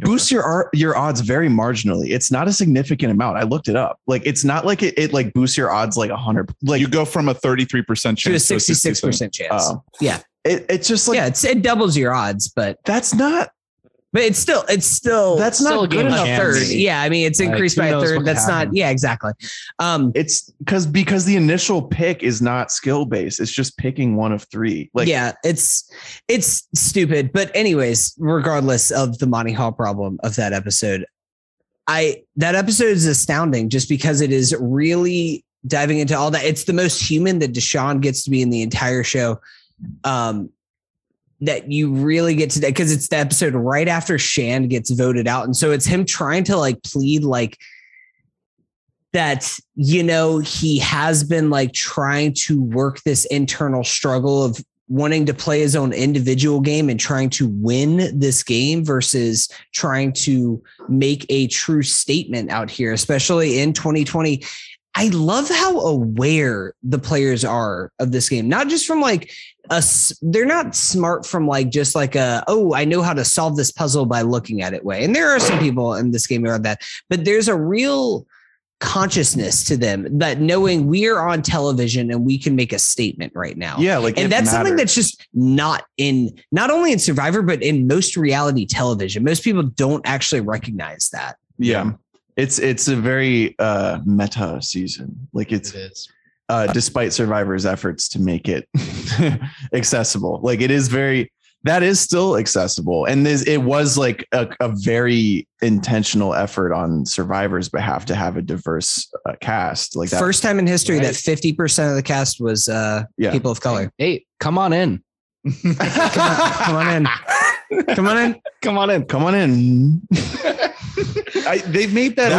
boosts your odds very marginally. It's not a significant amount. I looked it up. Like it's not like it like boosts your odds like 100. Like you go from a 33% chance to a 66% chance. It's just like it doubles your odds, but that's not. But it's still that's not good enough. Third. Yeah, I mean it's increased by a third. That's not. Yeah, exactly. It's because the initial pick is not skill based. It's just picking one of three. Like it's stupid. But anyways, regardless of the Monty Hall problem of that episode, that episode is astounding just because it is really diving into all that. It's the most human that Deshaun gets to be in the entire show. That you really get to that because it's the episode right after Shan gets voted out. And so it's him trying to like plead like that, you know, he has been like trying to work this internal struggle of wanting to play his own individual game and trying to win this game versus trying to make a true statement out here, especially in 2020. I love how aware the players are of this game, not just from like they're not smart from like just like I know how to solve this puzzle by looking at it way. And there are some people in this game who are that, but there's a real consciousness to them that knowing we are on television and we can make a statement right now. Yeah, like and that's something that's just not only in Survivor, but in most reality television. Most people don't actually recognize that. Yeah. It's a very meta season. Like it is. Despite Survivor's efforts to make it accessible. Like it is still accessible. And it was like a very intentional effort on Survivor's behalf to have a diverse cast. Like that first time in history that 50% of the cast was people of color. Hey, come on in. Come on in. They've made that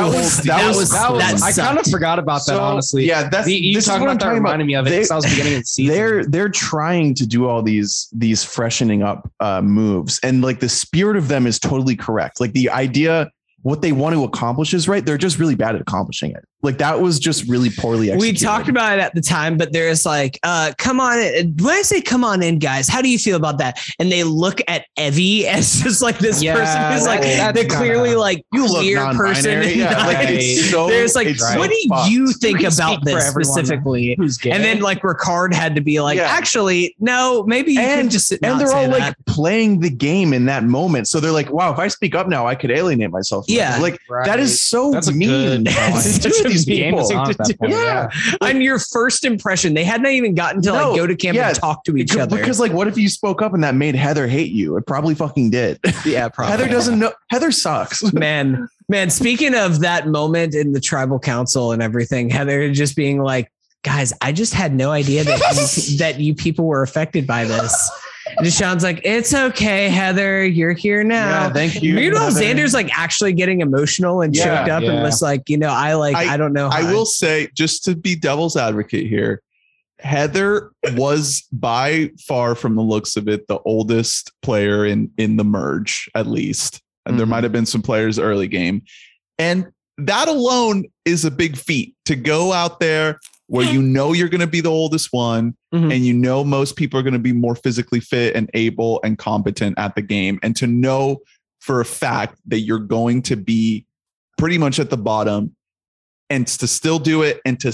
kind of forgot about that, honestly. Yeah, that's you talking about that reminded me of it because I was beginning of the season. They're trying to do all these freshening up moves, and like the spirit of them is totally correct. Like the idea what they want to accomplish is right. They're just really bad at accomplishing it. Like that was just really poorly executed. We talked about it at the time, but there's like, come on in. When I say come on in, guys, how do you feel about that? And they look at Evie as just like this person who's like the clearly like queer person. There's like, what do you think about this specifically? And then like Ricard had to be like, actually, no, maybe you can just and they're all like playing the game in that moment. So they're like, wow, if I speak up now, I could alienate myself. Yeah. Like that is so mean. These people. On your first impression, they had not even gotten to like go to camp and talk to each other. Because like, what if you spoke up and that made Heather hate you? It probably fucking did. Yeah, probably. Heather doesn't know. Heather sucks, man. Man, speaking of that moment in the tribal council and everything, Heather just being like, guys, I just had no idea that you people were affected by this. And Deshaun's like, it's okay, Heather, you're here now. Yeah, thank you. Meanwhile, Xander's like actually getting emotional and choked up and was like, you know, I don't know. I will say, just to be devil's advocate here, Heather was by far, from the looks of it, the oldest player in the merge, at least. And there might have been some players early game. And that alone is a big feat to go out there where you know you're going to be the oldest one and you know most people are going to be more physically fit and able and competent at the game. And to know for a fact that you're going to be pretty much at the bottom and to still do it and to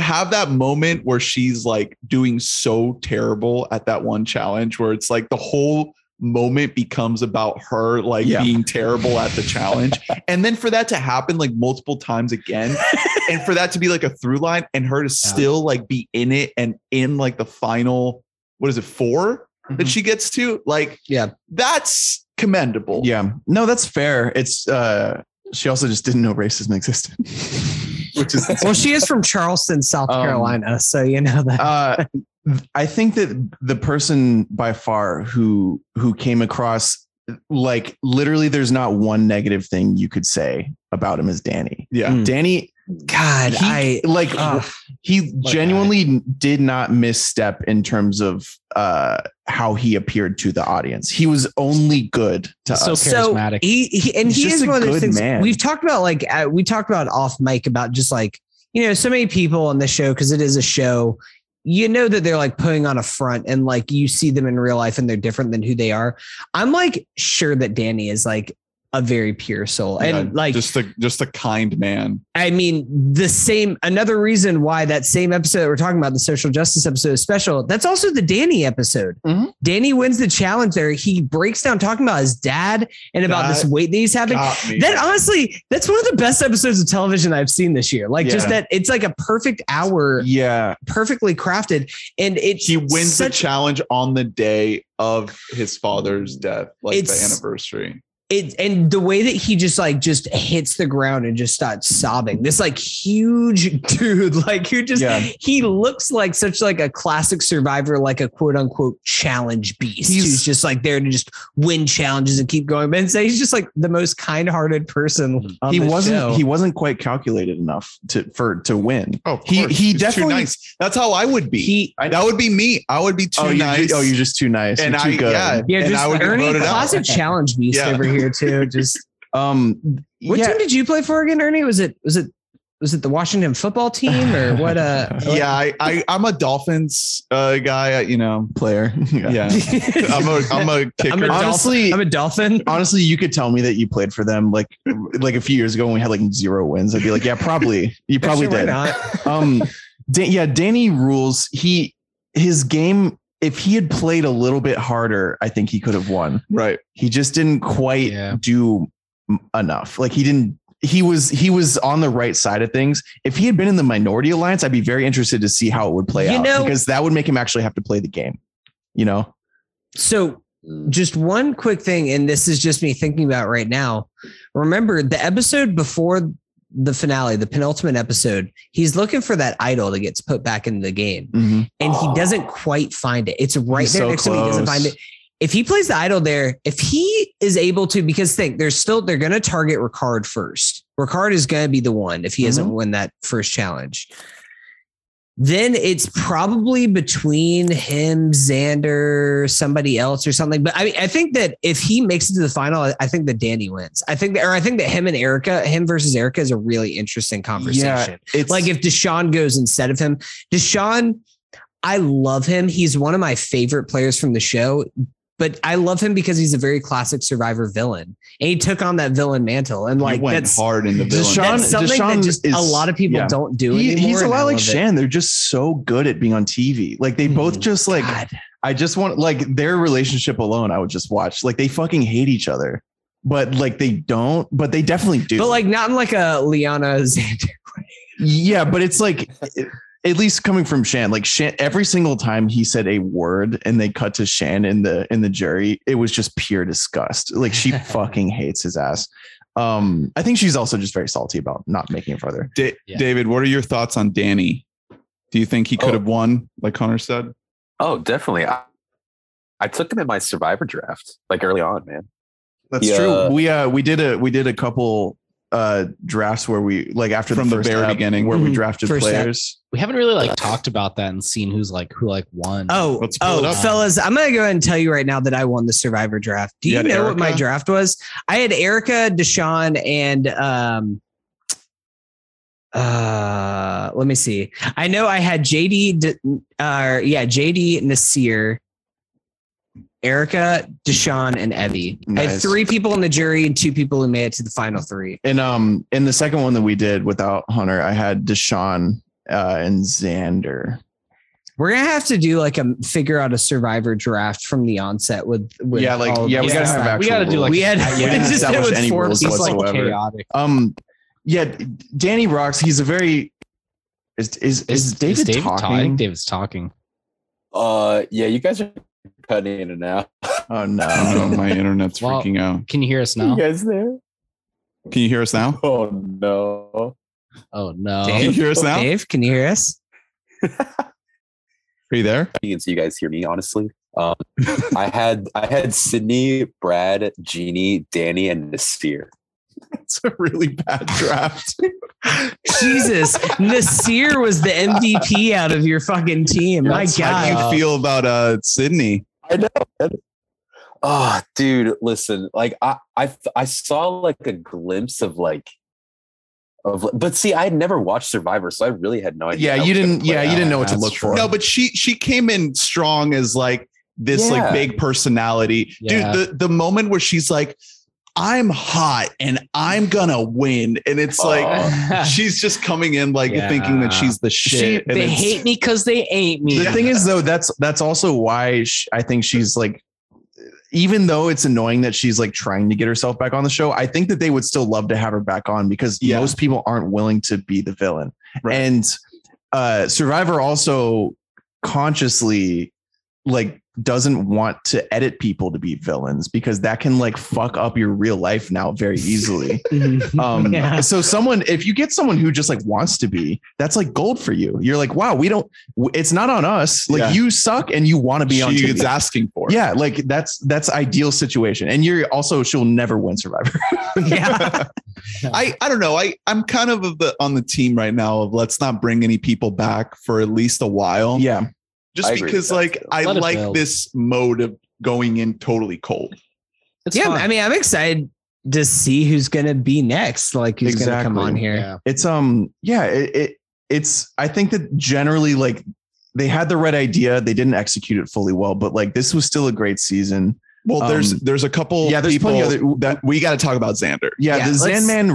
have that moment where she's like doing so terrible at that one challenge where it's like the whole moment becomes about her like being terrible at the challenge. And then for that to happen like multiple times again and for that to be like a through line and her to still like be in it and in like the final, what is it, 4 that she gets to, like, that's commendable. Yeah, no, that's fair. It's she also just didn't know racism existed. Which is well, she is from Charleston, South Carolina, so you know that. I think that the person by far who came across like literally there's not one negative thing you could say about him is Danny. Yeah. Danny. God, he genuinely did not misstep in terms of how he appeared to the audience. He was only good to us. So charismatic. He is one of those things man. We've talked about, like we talked about off mic about just like, you know, so many people on the show, because it is a show. You know that they're like putting on a front and like you see them in real life and they're different than who they are. I'm like sure that Danny is like a very pure soul and like just a kind man. I mean, another reason why that same episode that we're talking about, the social justice episode, is special. That's also the Danny episode. Danny wins the challenge there. He breaks down talking about his dad and about this weight that he's having. That honestly, that's one of the best episodes of television I've seen this year. Like just that it's like a perfect hour. Yeah. Perfectly crafted. And he wins the challenge on the day of his father's death, like the anniversary. And the way that he just hits the ground and just starts sobbing. This like huge dude, like who just, he looks like such like a classic survivor, like a quote unquote challenge beast. He's just like there to just win challenges and keep going. But so he's just like the most kind-hearted person. He wasn't quite calculated enough to win. Oh, he definitely. Too nice. That's how I would be. That would be me. I would be too nice. You're just too nice. And you're too good. And I would Ernie, classic challenge beast over here. Too just what team did you play for again, Ernie? Was it the Washington football team or what? I'm a Dolphins guy, you know, player. I'm a kicker. I'm a Dolphin. Honestly, you could tell me that you played for them like a few years ago when we had like 0 wins. I'd be like, yeah, probably. You probably did. Danny rules. His game. If he had played a little bit harder, I think he could have won. Right. He just didn't quite do enough. Like he was on the right side of things. If he had been in the minority alliance, I'd be very interested to see how it would play out, because that would make him actually have to play the game, you know? So just one quick thing. And this is just me thinking about right now. Remember the episode before the finale, the penultimate episode, he's looking for that idol that gets put back in the game. And he doesn't quite find it. It's right there next to him. He doesn't find it. If he plays the idol there, if he is able to, because they're going to target Ricard first. Ricard is going to be the one if he doesn't win that first challenge. Then it's probably between him, Xander, somebody else or something. But I mean, I think that if he makes it to the final, I think that Danny wins. I think that him and Erica, him versus Erica is a really interesting conversation. Yeah, it's like if Deshaun goes instead of him. Deshaun, I love him. He's one of my favorite players from the show, but I love him because he's a very classic Survivor villain. And he took on that villain mantle and like went hard in the villain. That's something that just a lot of people don't do anymore. He's a lot like Shan. They're just so good at being on TV. Like they both just like, God. I just want like their relationship alone. I would just watch like they fucking hate each other, but like they don't, but they definitely do. But like not in like a Liana Xander way. Yeah, but it's like... At least coming from Shan, like Shan, every single time he said a word and they cut to Shan in the jury, it was just pure disgust. Like she fucking hates his ass. I think she's also just very salty about not making it further. David, what are your thoughts on Danny? Do you think he could have won? Like Connor said. Oh, definitely. I took him in my Survivor draft, like early on, man. That's true. We did a couple drafts where we like after from the very beginning where we drafted players. We haven't really like talked about that and seen who won. Oh, fellas, I'm going to go ahead and tell you right now that I won the Survivor draft. Do you know Erica? What my draft was? I had Erica, Deshaun, and let me see. I know I had JD, Nasir, Erica, Deshaun, and Evie. Nice. I had 3 people in the jury and 2 people who made it to the final 3. And in the second one that we did without Hunter, I had Deshaun, and Xander. We're gonna have to do like figure out a Survivor draft from the onset with we gotta have actual. We gotta do like we had any rules whatsoever. Chaotic. Danny rocks. He's a very is David talking? David's talking. You guys are cutting in and out. Oh no, my internet's freaking out. Can you hear us now? You guys there? Can you hear us now? Oh no. Oh no! Dave, can you hear us now? Dave, can you hear us? Are you there? You can see you guys hear me. Honestly, I had Sydney, Brad, Jeannie, Danny, and Nasir. That's a really bad draft. Jesus, Nasir was the MVP out of your fucking team. My God, how do you feel about Sydney? I know. Oh, dude, listen. Like I saw like a glimpse of like. But see, I had never watched Survivor, so I really had no idea. You didn't know what to look for. No, but she came in strong as like this like big personality, dude. The moment where she's like, "I'm hot and I'm gonna win," and it's like she's just coming in like thinking that she's the shit. They hate me because they ain't me. The thing is, though, that's also why I think she's like. Even though it's annoying that she's like trying to get herself back on the show, I think that they would still love to have her back on because most people aren't willing to be the villain. Right. And Survivor also consciously like doesn't want to edit people to be villains because that can like fuck up your real life now very easily. So if you get someone who just like wants to be, that's like gold for you. You're like, wow, it's not on us. Like you suck and you want to be on TV. It's asking for. Yeah. Like that's ideal situation. And she'll never win Survivor. I don't know. I'm kind of on the team right now of let's not bring any people back for at least a while. Yeah. Just because like I like this mode of going in totally cold. Fun. I mean, I'm excited to see who's going to be next. Like who's going to come on here. Yeah. It's I think that generally like they had the right idea. They didn't execute it fully well, but like this was still a great season. Well, there's a couple. Yeah, there's people that we got to talk about Xander. Yeah, the Xanman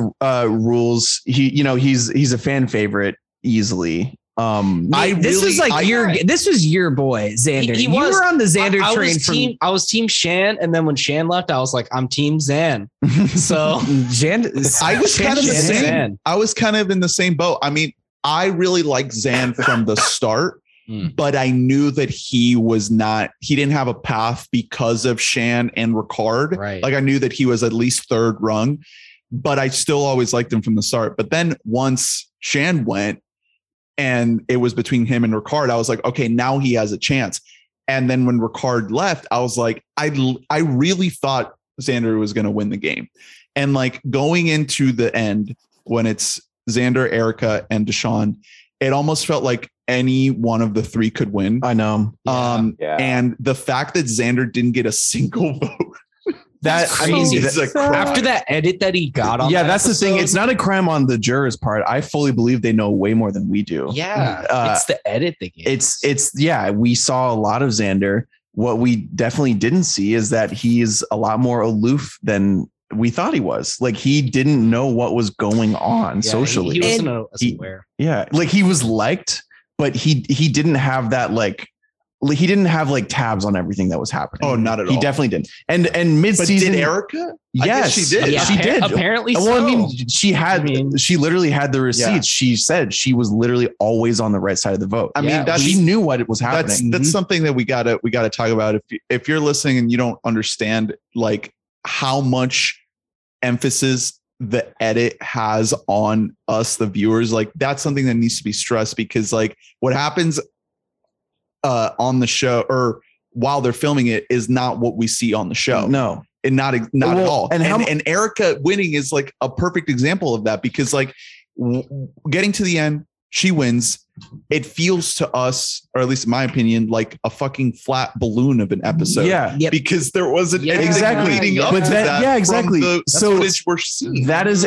rules. He's a fan favorite easily. This was your boy Xander. You were on the Xander train. I was team Shan, and then when Shan left, I was like, I'm team Xan. So I was kind of in the same boat. I mean, I really liked Xan from the start, but I knew that he didn't have a path because of Shan and Ricard. Right. Like I knew that he was at least third rung, but I still always liked him from the start. But then once Shan went. And it was between him and Ricard. I was like, okay, now he has a chance. And then when Ricard left, I was like, I really thought Xander was going to win the game. And like going into the end, when it's Xander, Erica, and Deshaun, it almost felt like any one of the three could win. I know. And the fact that Xander didn't get a single vote. That's crazy. After that edit that he got on. Yeah, that's the thing. It's not a crime on the jurors' part. I fully believe they know way more than we do. Yeah. It's the edit thing. It's we saw a lot of Xander. What we definitely didn't see is that he's a lot more aloof than we thought he was. Like, he didn't know what was going on socially. He wasn't aware. Yeah. Like, he was liked, but he didn't have that, like he didn't have like tabs on everything that was happening. Oh, not at all. He definitely didn't. And mid-season, but did Erica? Yes, she did. Yeah, she did. Apparently. Well, so. I mean, she literally had the receipts. Yeah. She said she was literally always on the right side of the vote. I mean, she knew what was happening. That's something that we gotta talk about. If you're listening and you don't understand like how much emphasis the edit has on us, the viewers, like that's something that needs to be stressed, because like what happens on the show or while they're filming it is not what we see on the show. No, and not at all. And Erica winning is like a perfect example of that, because like getting to the end, she wins. It feels to us, or at least in my opinion, like a fucking flat balloon of an episode. Yeah, yep. Because there wasn't exactly leading up to that. Yeah, exactly. So we're seeing. That is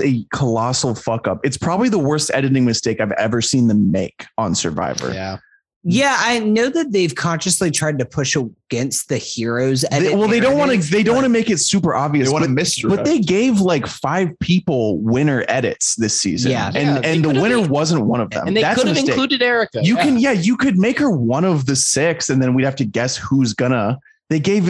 a colossal fuck up. It's probably the worst editing mistake I've ever seen them make on Survivor. Yeah. Yeah, I know that they've consciously tried to push against the heroes. They don't want to make it super obvious. They want to mystery. But they gave like 5 people winner edits this season. Yeah. And the winner wasn't one of them. And they could have included Erica. You could make her one of the 6, and then we'd have to guess who's gonna. They gave,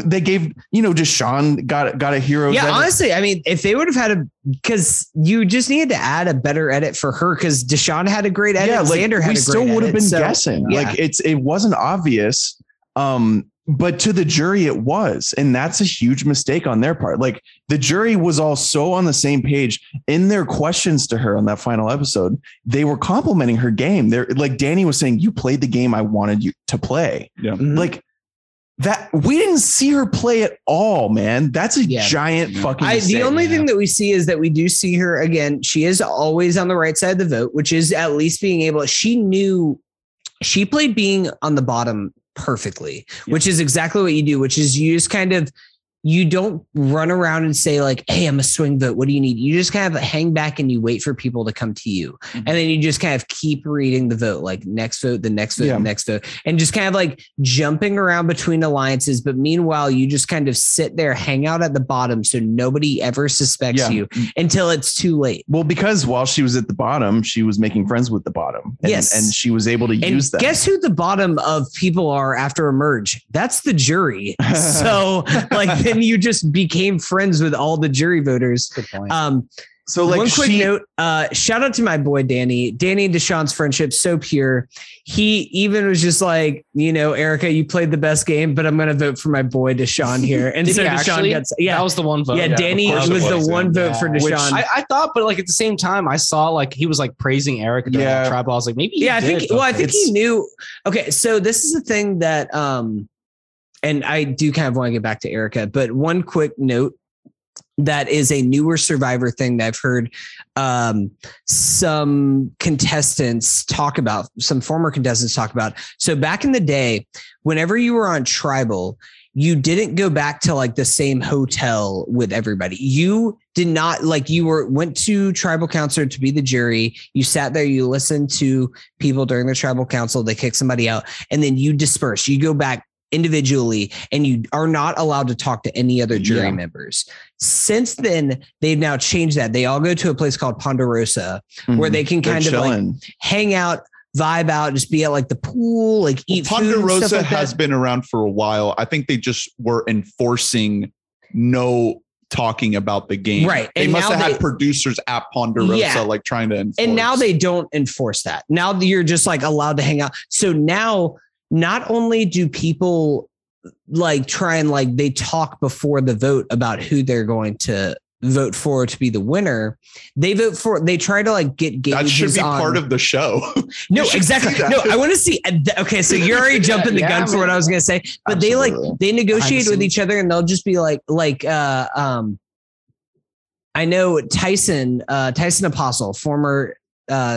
you know, Deshaun got a hero. Yeah, edit. Honestly, I mean, if they would have had because you just needed to add a better edit for her, because Deshaun had a great edit. Yeah, like, Xander had a great edit. We still would have been guessing. Yeah. Like it wasn't obvious, but to the jury it was, and that's a huge mistake on their part. Like the jury was all so on the same page in their questions to her on that final episode. They were complimenting her game. They're like Danny was saying, "You played the game I wanted you to play." Yeah, like. That we didn't see her play at all, man. That's a giant fucking mistake. The only thing that we see is that we do see her again. She is always on the right side of the vote, which is at least being able. She knew she played being on the bottom perfectly, which is exactly what you do, which is you just kind of. You don't run around and say like, "Hey, I'm a swing vote. What do you need?" You just kind of hang back and you wait for people to come to you. Mm-hmm. And then you just kind of keep reading the vote, like next vote, the next vote, the next vote, and just kind of like jumping around between alliances. But meanwhile, you just kind of sit there, hang out at the bottom. So nobody ever suspects you until it's too late. Well, because while she was at the bottom, she was making friends with the bottom. And she was able to use that. Guess who the bottom of people are after emerge? That's the jury. So like, and you just became friends with all the jury voters. Good point. So like one quick note, shout out to my boy, Danny and Deshaun's friendship. So pure. He even was just like, you know, "Erica, you played the best game, but I'm going to vote for my boy Deshaun here." And so Deshaun actually, that was the one vote. Yeah. Danny was the one vote for Deshaun. Which I thought, but like at the same time, I saw like, he was like praising Erica. The tribe. I was like, maybe. Yeah. I think he knew. Okay. So this is the thing that, and I do kind of want to get back to Erica, but one quick note that is a newer Survivor thing that I've heard some former contestants talk about. So back in the day, whenever you were on Tribal, you didn't go back to like the same hotel with everybody. You did not like went to tribal council to be the jury. You sat there, you listened to people during the tribal council. They kick somebody out and then you disperse. You go back individually, and you are not allowed to talk to any other jury members. Since then, they've now changed that. They all go to a place called Ponderosa, where they can kind of like hang out, vibe out, just be at like the pool, like eat food. Ponderosa has been around for a while. I think they just were enforcing no talking about the game. Right. They must have had producers at Ponderosa, like trying to enforce. And now they don't enforce that. Now you're just like allowed to hang out. So now, not only do people like try and like they talk before the vote about who they're going to vote for to be the winner, they try to like get gauges on. That should be part of the show. No, exactly. No, I want to see. Okay, so you're already jumping the gun for what I was going to say, but absolutely. they negotiate with each other and they'll just be like I know Tyson Apostle, former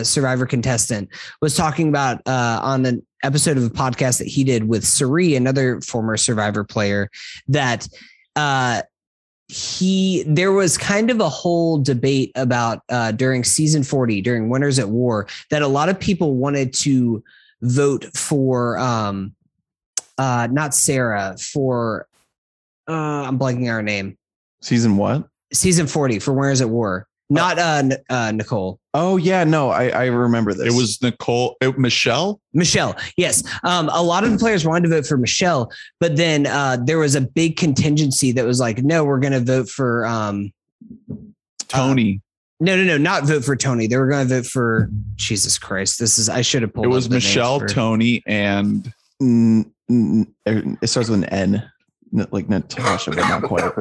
Survivor contestant, was talking about on an episode of a podcast that he did with Suri, another former Survivor player, that there was kind of a whole debate about during season 40, during Winners at War, that a lot of people wanted to vote for not Sarah, for I'm blanking our name. Season what? Season 40 for Winners at War. Not Nicole. Oh yeah, no, I remember this. It was Nicole, Michelle. Michelle, yes. A lot of the players wanted to vote for Michelle, but then there was a big contingency that was like, no, we're going to vote for Tony. No, not vote for Tony. They were going to vote for Jesus Christ. I should have pulled. It was Michelle, Tony, and it starts with an N, like Natasha, but not quite.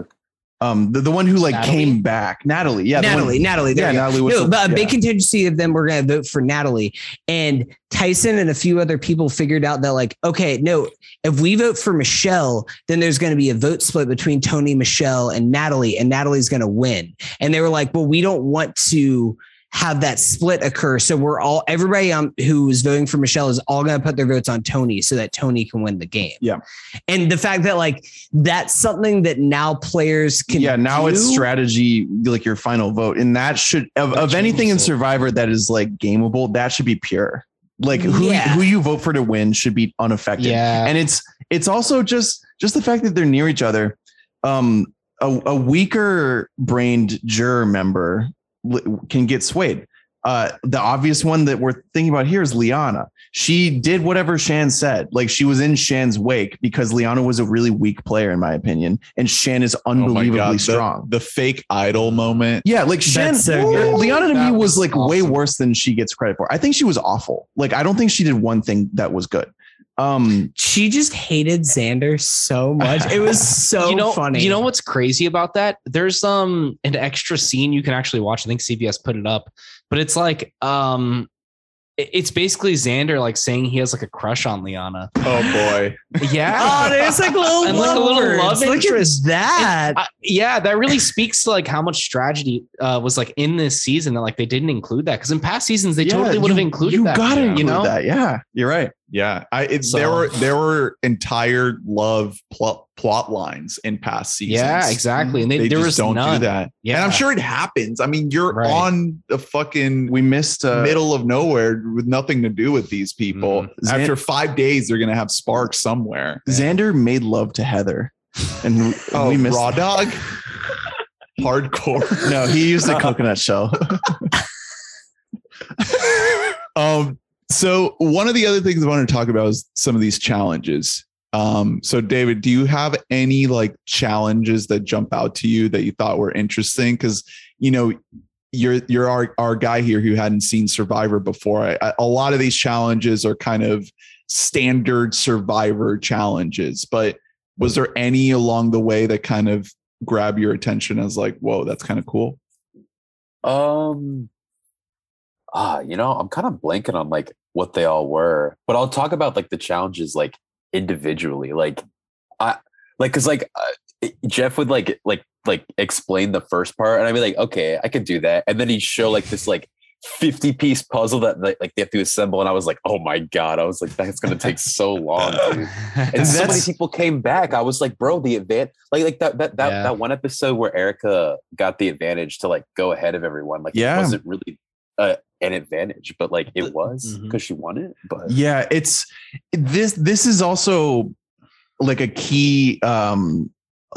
The one who like Natalie? Came back, Natalie. Yeah, Natalie. There yeah, Natalie was a big contingency of them were going to vote for Natalie, and Tyson and a few other people figured out that like, okay, no, if we vote for Michelle, then there's going to be a vote split between Tony, Michelle, and Natalie, and Natalie's going to win. And they were like, well, we don't want to have that split occur, so everybody who is voting for Michelle is all going to put their votes on Tony so that Tony can win the game. Yeah, and the fact that like that's something that now players can do. It's strategy, like your final vote, and that should of anything in Survivor that is like gameable, that should be pure. Like who you vote for to win should be unaffected. Yeah, and it's also just the fact that they're near each other. A weaker brained juror member can get swayed. The obvious one that we're thinking about here is Liana. She did whatever Shan said. Like she was in Shan's wake because Liana was a really weak player, in my opinion. And Shan is unbelievably strong. The fake idol moment. Yeah. Like Shan, Liana to me was like awesome. Way worse than she gets credit for. I think she was awful. Like, I don't think she did one thing that was good. She just hated Xander so much. It was so funny. You know what's crazy about that? There's an extra scene you can actually watch. I think CBS put it up, but it's like it's basically Xander like saying he has like a crush on Liana. Oh boy. Yeah. Oh, there's like a little love interest. Look at that. That really speaks to like how much strategy was like in this season that like they didn't include that, because in past seasons they totally would have included that. You got to include that. Yeah, you're right. Yeah, there were entire love plot lines in past seasons. Yeah, exactly. And they just don't do that. Yeah, and I'm sure it happens. I mean, you're right on the fucking middle of nowhere with nothing to do with these people. Mm-hmm. After 5 days, they're gonna have sparks somewhere. Xander made love to Heather, and we missed raw dog, hardcore. No, he used a coconut shell. So one of the other things I want to talk about is some of these challenges. So David, do you have any like challenges that jump out to you that you thought were interesting? Cause you know, you're our guy here who hadn't seen Survivor before. A lot of these challenges are kind of standard Survivor challenges, but was there any along the way that kind of grabbed your attention as like, whoa, that's kind of cool? I'm kind of blanking on like what they all were, but I'll talk about like the challenges like individually. Like Jeff would like explain the first part, and I'd be like, okay, I could do that, and then he'd show like this like 50-piece puzzle that like they have to assemble, and I was like, oh my god, I was like, that's gonna take so long, dude. And so many people came back. I was like, bro, the advantage, like that one episode where Erica got the advantage to like go ahead of everyone, like it wasn't really an advantage, but like it was because she won it. But yeah, it's this is also like a key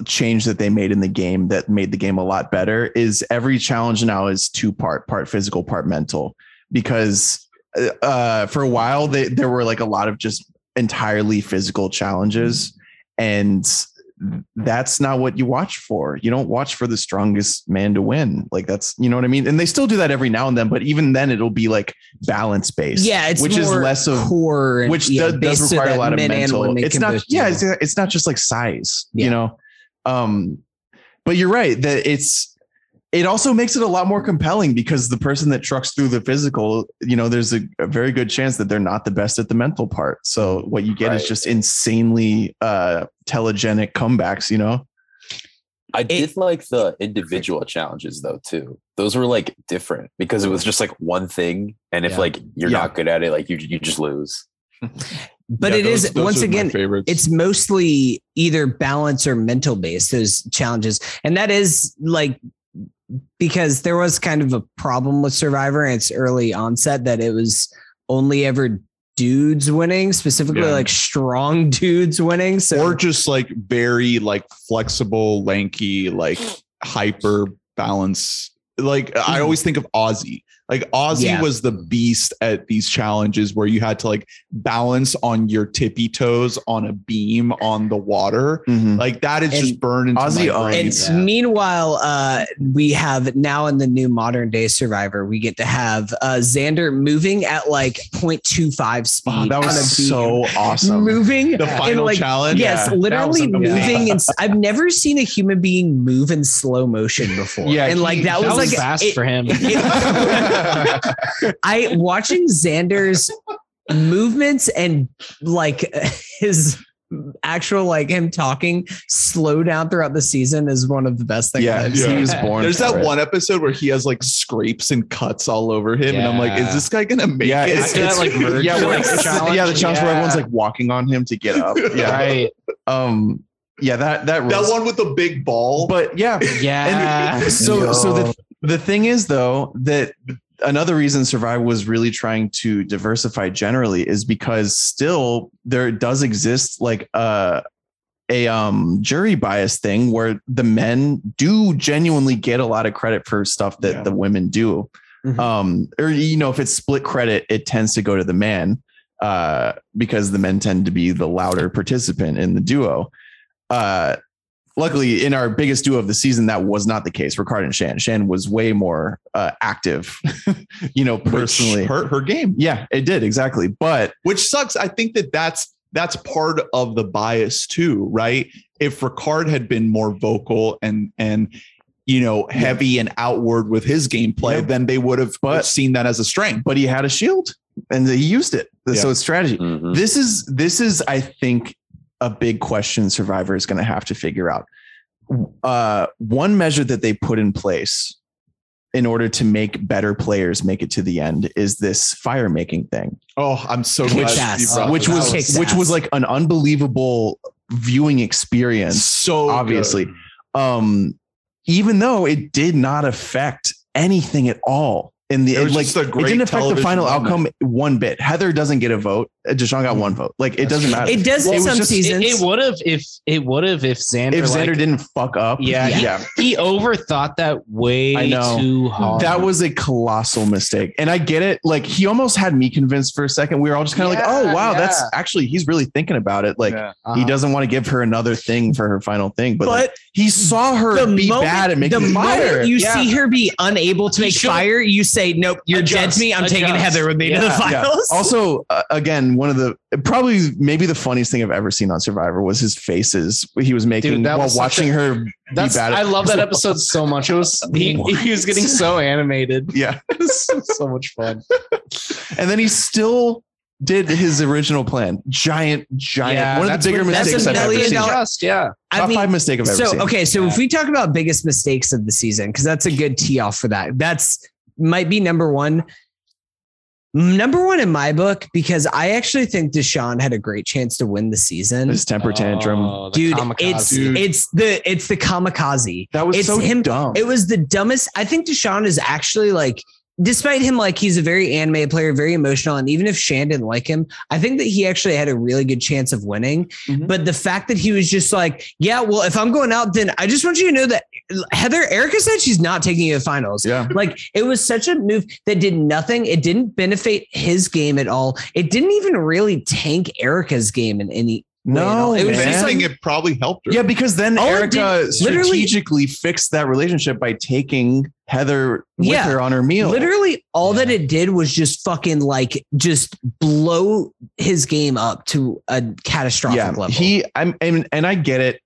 change that they made in the game that made the game a lot better. Is every challenge now is two part physical, part mental, because for a while there were like a lot of just entirely physical challenges, and that's not what you watch for. You don't watch for the strongest man to win. Like that's, you know what I mean? And they still do that every now and then, but even then it'll be like balance based. Yeah. It's which is less of core, and, which does require a lot of mental. It's not, it's not just like size, you know? But you're right that it also makes it a lot more compelling, because the person that trucks through the physical, you know, there's a very good chance that they're not the best at the mental part. So what you get is just insanely telegenic comebacks, you know? I did like the individual challenges though too. Those were like different because it was just like one thing, and if like you're not good at it, like you just lose. But those once again, it's mostly either balance or mental based, those challenges. And that is like, because there was kind of a problem with Survivor and its early onset that it was only ever dudes winning, specifically like strong dudes winning. So, or just like very like flexible, lanky, like hyper balance. Like I always think of Ozzy. Like Ozzy was the beast at these challenges where you had to like balance on your tippy toes on a beam on the water. Mm-hmm. Like that is just burned into Ozzy. And meanwhile, we have now in the new modern day Survivor, we get to have Xander moving at like 0.25 speed. Wow, that was so awesome. Moving the final challenge. Yes, literally moving. Yeah. I've never seen a human being move in slow motion before. Yeah, and like that was like fast for him. I watching Xander's movements and like his actual like him talking slow down throughout the season is one of the best things I've seen. He was born. There's that one episode where he has like scrapes and cuts all over him, and I'm like, is this guy gonna make it? The challenge where everyone's like walking on him to get up. Yeah, right. That one with the big ball. But the thing is, though, that another reason Survivor was really trying to diversify generally is because still there does exist like a jury bias thing where the men do genuinely get a lot of credit for stuff that the women do. Mm-hmm. Or, you know, if it's split credit, it tends to go to the man because the men tend to be the louder participant in the duo. Luckily, in our biggest duo of the season, that was not the case. Ricard and Shan. Shan was way more active, you know, personally. Which hurt her game. Yeah, it did. Exactly. But which sucks. I think that's part of the bias, too. Right. If Ricard had been more vocal and, you know, heavy and outward with his gameplay, then they would have seen that as a strength. But he had a shield and he used it. Yeah. So it's strategy. Mm-hmm. This is, I think, a big question Survivor is going to have to figure out. One measure that they put in place in order to make better players make it to the end is this fire making thing. Oh, I'm so glad. Which was like an unbelievable viewing experience. So obviously, even though it did not affect anything at all. And it didn't affect the final outcome one bit. Heather doesn't get a vote. Deshaun got one vote. Like it doesn't matter. It does in some seasons. It would have if Xander didn't fuck up. Yeah, yeah. He overthought that way too hard. That was a colossal mistake. And I get it. Like he almost had me convinced for a second. We were all just kind of like, oh wow, that's actually he's really thinking about it. Like he doesn't want to give her another thing for her final thing. But he saw her be bad and make the fire. You see her be unable to make fire. You say, nope, you're dead to me. I'm taking Heather with me to the finals. Yeah. Also, again, one of the maybe the funniest thing I've ever seen on Survivor was his faces he was making while watching her. I love that episode so much. It was he was getting so animated. Yeah, it was so much fun. And then he still did his original plan. Giant. Yeah, one of the bigger mistakes I've ever seen. Yeah. Top 5 mistake I've ever seen. Okay, so if we talk about biggest mistakes of the season, because that's a good tee off for that. That's might be number one in my book, because I actually think Deshaun had a great chance to win the season. His temper tantrum, dude. It's the kamikaze. That was dumb. It was the dumbest. I think Deshaun is actually like, despite him, like he's a very animated player, very emotional. And even if Shan didn't like him, I think that he actually had a really good chance of winning. Mm-hmm. But the fact that he was just like, yeah, well, if I'm going out, then I just want you to know that Erica said she's not taking you to the finals. Yeah. Like it was such a move that did nothing. It didn't benefit his game at all. It didn't even really tank Erica's game in any way. It was just like, it probably helped her. Yeah, because then Erica strategically fixed that relationship by taking Heather with her on her meal. Literally all that it did was just fucking like just blow his game up to a catastrophic level. And I get it.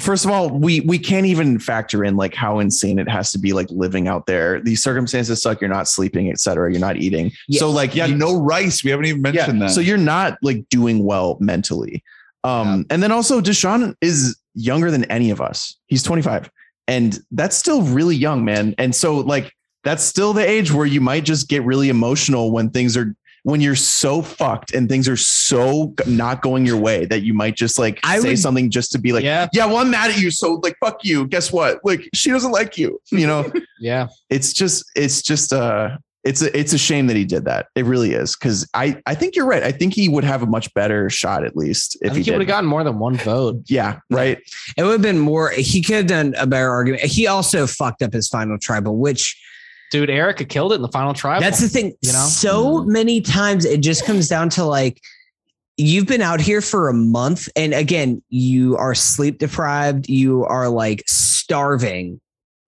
First of all, we can't even factor in like how insane it has to be like living out there. These circumstances suck. You're not sleeping, etc. You're not eating. Yeah. So like, no rice. We haven't even mentioned that. So you're not like doing well mentally. And then also Deshaun is younger than any of us. He's 25. And that's still really young, man. And so like, that's still the age where you might just get really emotional when things are, when you're so fucked and things are so not going your way that you might just like say something just to be like, yeah, well, I'm mad at you. So like, fuck you. Guess what? Like, she doesn't like you, you know? Yeah. It's a shame that he did that. It really is. Cause I think you're right. I think he would have a much better shot, at least if he would have gotten more than one vote. Yeah. Right. It would have been more, he could have done a better argument. He also fucked up his final tribal, which dude, Erica killed it in the final tribal. That's the thing. You know, so many times it just comes down to like, you've been out here for a month. And again, you are sleep deprived. You are like starving.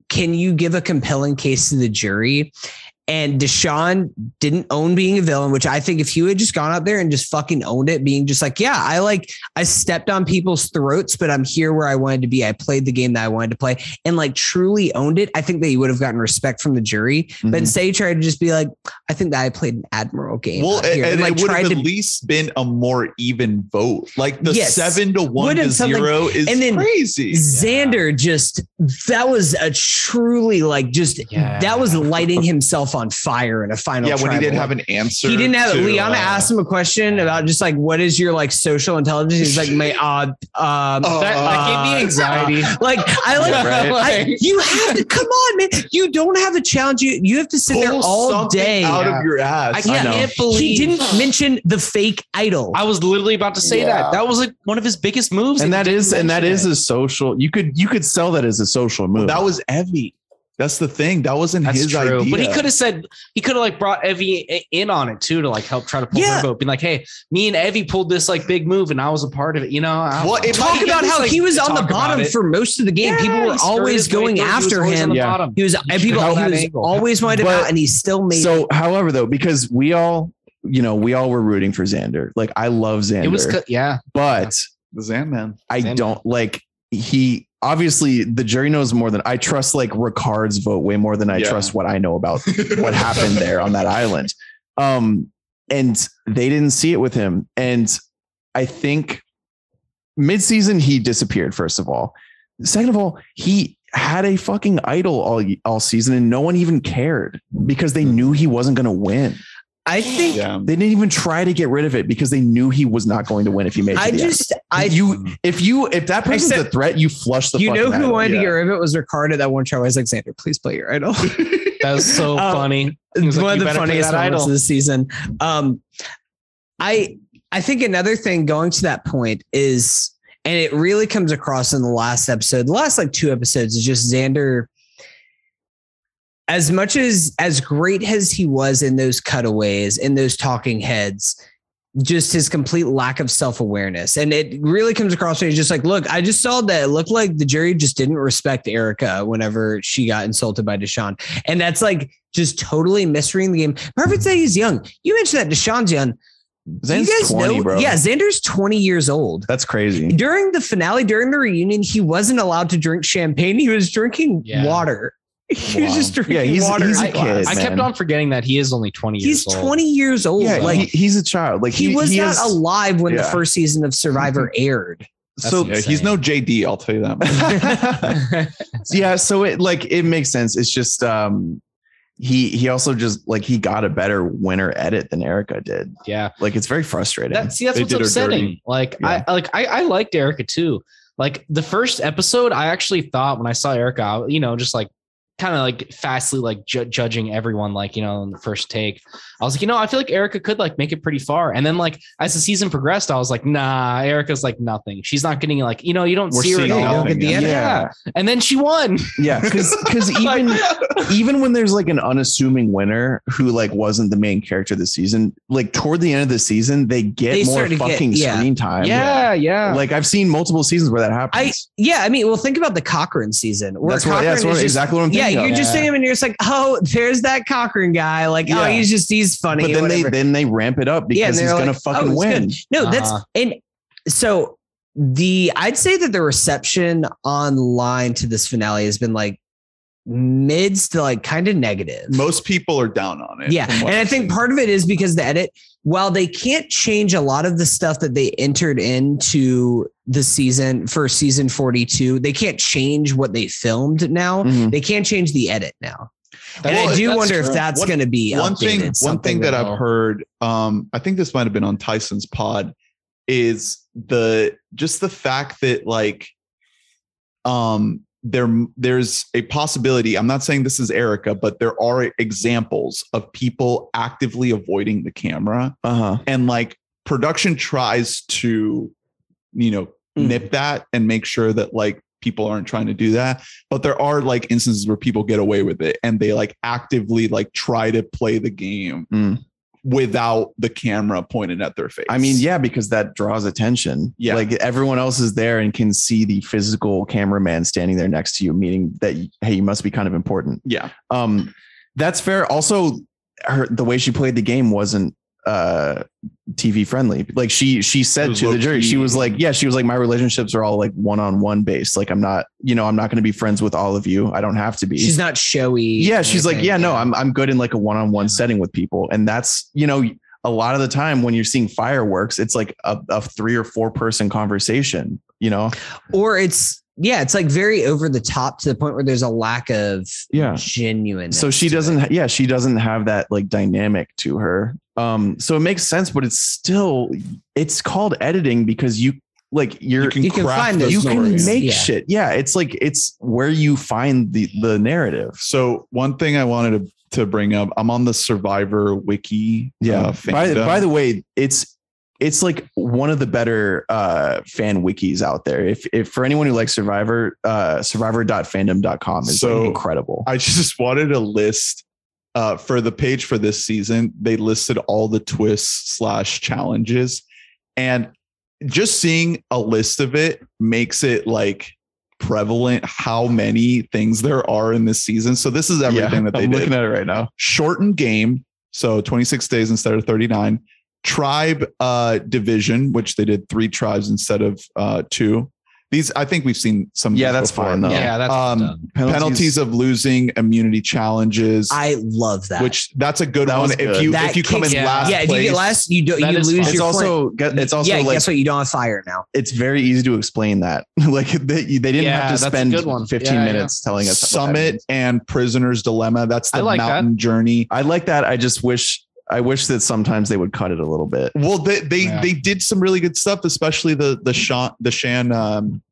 Can you give a compelling case to the jury? And Deshaun didn't own being a villain, which I think if he had just gone out there and just fucking owned it, being just like, yeah, I stepped on people's throats, but I'm here where I wanted to be. I played the game that I wanted to play and like truly owned it. I think that he would have gotten respect from the jury, but instead he tried to just be like, I think that I played an admirable game. Well, and like, it would have at least been a more even vote. Like the 7-1 to 0 is and then crazy. Xander that was a truly like that was lighting himself on fire in a final. Yeah, when he didn't have an answer. He didn't have Liana asked him a question about just like, what is your like social intelligence? He's like, my that gave me anxiety. Like you have to come on, man. You don't have a challenge. You have to sit there all day out of your ass. I can't believe he didn't mention the fake idol. I was literally about to say that. That was like one of his biggest moves. And that is a social. You could sell that as a social move. Well, that was Evie. That's the thing. That wasn't his idea. But he could have said, he could have like brought Evie in on it too, to like help try to pull her vote. Being like, hey, me and Evie pulled this like big move and I was a part of it. You know, talk about how he was on the bottom for most of the game. Yeah, people were always going after him. He was, and people always wanted him out and he still made it. So however though, because we all were rooting for Xander. Like I love Xander. It was, but the Xandman, I don't like he. Obviously, the jury knows more than I trust, like Ricard's vote way more than I trust what I know about what happened there on that island. And they didn't see it with him. And I think midseason, he disappeared, first of all. Second of all, he had a fucking idol all season and no one even cared because they knew he wasn't going to win. I think they didn't even try to get rid of it because they knew he was not going to win if he made it. If that person's a threat, you flush the. You know who wanted to get rid of it was Ricardo. That one show, I was like, Xander, please play your idol. That was so funny. It was one of the funniest moments of the season. I think another thing going to that point is, and it really comes across in the last episode, the last like two episodes, is just Xander. As much as great as he was in those cutaways, in those talking heads, just his complete lack of self-awareness. And it really comes across when he's just like, look, I just saw that it looked like the jury just didn't respect Erica whenever she got insulted by Deshaun. And that's like just totally misreading the game. Perfect that he's young. You mentioned that Deshaun's young. Xander's you guys 20, know, bro. Yeah, Xander's 20 years old. That's crazy. During the finale, during the reunion, he wasn't allowed to drink champagne. He was drinking water. He was just drinking water. He's a kid, I kept on forgetting that he is only 20 years old. He's 20 years old. Yeah, like he's a child. Like he was not alive when the first season of Survivor aired. That's so insane. He's no JD. I'll tell you that. So it makes sense. It's just he also just like he got a better winner edit than Erica did. Yeah, like it's very frustrating. That's what's upsetting. Like I liked Erica too. Like the first episode, I actually thought when I saw Erica, you know, just like. Kind of like fastly, like judging everyone, like, you know, in the first take, I was like, you know, I feel like Erica could like make it pretty far. And then like, as the season progressed, I was like, nah, Erica's like nothing. She's not getting like, you know, you don't see her at all. At the end. Yeah. And then she won. Yeah. Cause even when there's like an unassuming winner who like wasn't the main character this season, like toward the end of the season, they more fucking screen time. Yeah. Like I've seen multiple seasons where that happens. I mean, well, think about the Cochran season. That's exactly what I'm thinking. Yeah, you're just saying, and you're just like, oh, there's that Cochran guy. Like, oh, he's funny. But then they ramp it up because he's going to fucking win. Good. No, and so I'd say that the reception online to this finale has been like mids to like kind of negative. Most people are down on it. Yeah. And I think part of it is because the edit, while they can't change a lot of the stuff that they entered into the season for season 42, they can't change what they filmed now. Mm-hmm. They can't change the edit now. And I do wonder if that's going to be one thing that I've heard. I think this might've been on Tyson's pod, is just the fact that like, there's a possibility. I'm not saying this is Erica, but there are examples of people actively avoiding the camera. Uh-huh. And like production tries to, nip that and make sure that like people aren't trying to do that. But there are like instances where people get away with it and they like actively like try to play the game without the camera pointed at their face. I mean, yeah, because that draws attention. Yeah. Like everyone else is there and can see the physical cameraman standing there next to you, meaning that, hey, you must be kind of important. Yeah. That's fair. Also, the way she played the game wasn't TV friendly. Like she said to the jury, she was like, my relationships are all like one-on-one based. Like I'm not going to be friends with all of you. I don't have to be. She's not showy. Yeah. She's like, I'm good in like a one-on-one setting with people. And that's, a lot of the time when you're seeing fireworks, it's like a 3 or 4 person conversation, or it's like very over the top to the point where there's a lack of genuine. So she doesn't have that like dynamic to her. So it makes sense, but it's called editing because you can make shit. Yeah. It's like, it's where you find the narrative. So one thing I wanted to bring up, I'm on the Survivor wiki. Yeah. By the way, it's like one of the better fan wikis out there. If for anyone who likes Survivor, survivor.fandom.com is so like incredible. I just wanted a list for the page for this season. They listed all the twists / challenges, and just seeing a list of it makes it like prevalent how many things there are in this season. So this is everything that I'm looking at it right now. Shortened game. So 26 days instead of 39. Tribe division, which they did 3 tribes instead of 2. These, I think we've seen some. Yeah, that's before. Fine. Though. Yeah, that's penalties of losing, immunity challenges. I love that. Which that's a good one. Good. If you come in last, if you get last, you lose. Fine. It's also like, guess what? You don't have fire now. It's very easy to explain that. Like they didn't have to spend 15 minutes telling us. Summit and Prisoner's Dilemma. That's the mountain journey. I like that. I wish that sometimes they would cut it a little bit. Well, they did some really good stuff, especially the Shan.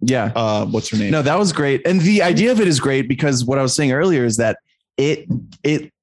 What's her name? No, that was great. And the idea of it is great because what I was saying earlier is that it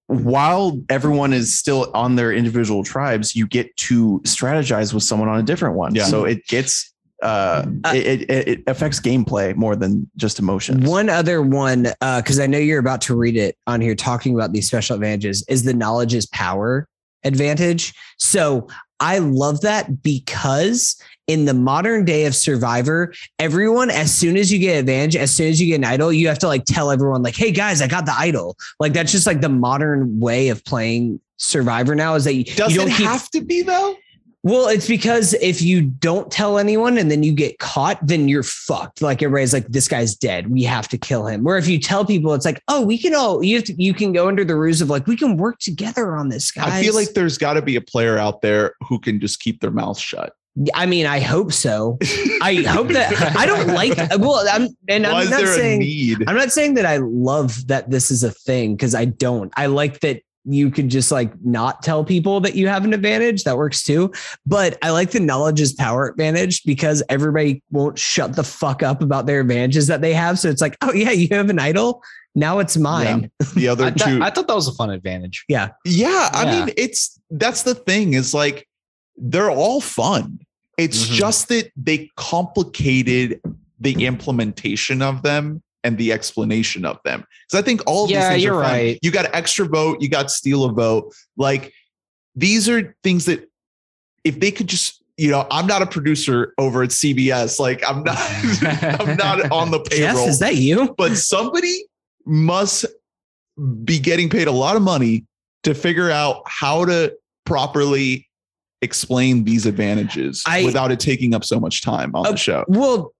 while everyone is still on their individual tribes, you get to strategize with someone on a different one. Yeah. So it gets it affects gameplay more than just emotions. One other one, because I know you're about to read it on here, talking about these special advantages, is the knowledge is power advantage. So I love that because in the modern day of Survivor, everyone, as soon as you get advantage, as soon as you get an idol, you have to like tell everyone like, hey guys, I got the idol. Like that's just like the modern way of playing Survivor now is that you don't have to be though. Well, it's because if you don't tell anyone and then you get caught, then you're fucked. Like everybody's like, this guy's dead. We have to kill him. Where if you tell people, it's like, oh, we can all, you can go under the ruse of like, we can work together on this, guys. I feel like there's got to be a player out there who can just keep their mouth shut. I mean, I hope so. I hope that I don't like. Well, I'm not saying that I love that this is a thing because I don't. I like that. You could just like not tell people that you have an advantage. That works too. But I like the knowledge is power advantage because everybody won't shut the fuck up about their advantages that they have. So it's like, oh yeah, you have an idol. Now it's mine. Yeah. The other I thought that was a fun advantage. Yeah. Yeah. I mean, that's the thing is like, they're all fun. It's just that they complicated the implementation of them and the explanation of them. Because I think all of these things are fun. Right. You got extra vote, you got steal a vote. Like these are things that if they could just, I'm not a producer over at CBS. Like I'm not on the payroll. Jess, is that you? But somebody must be getting paid a lot of money to figure out how to properly explain these advantages without it taking up so much time on the show. Well,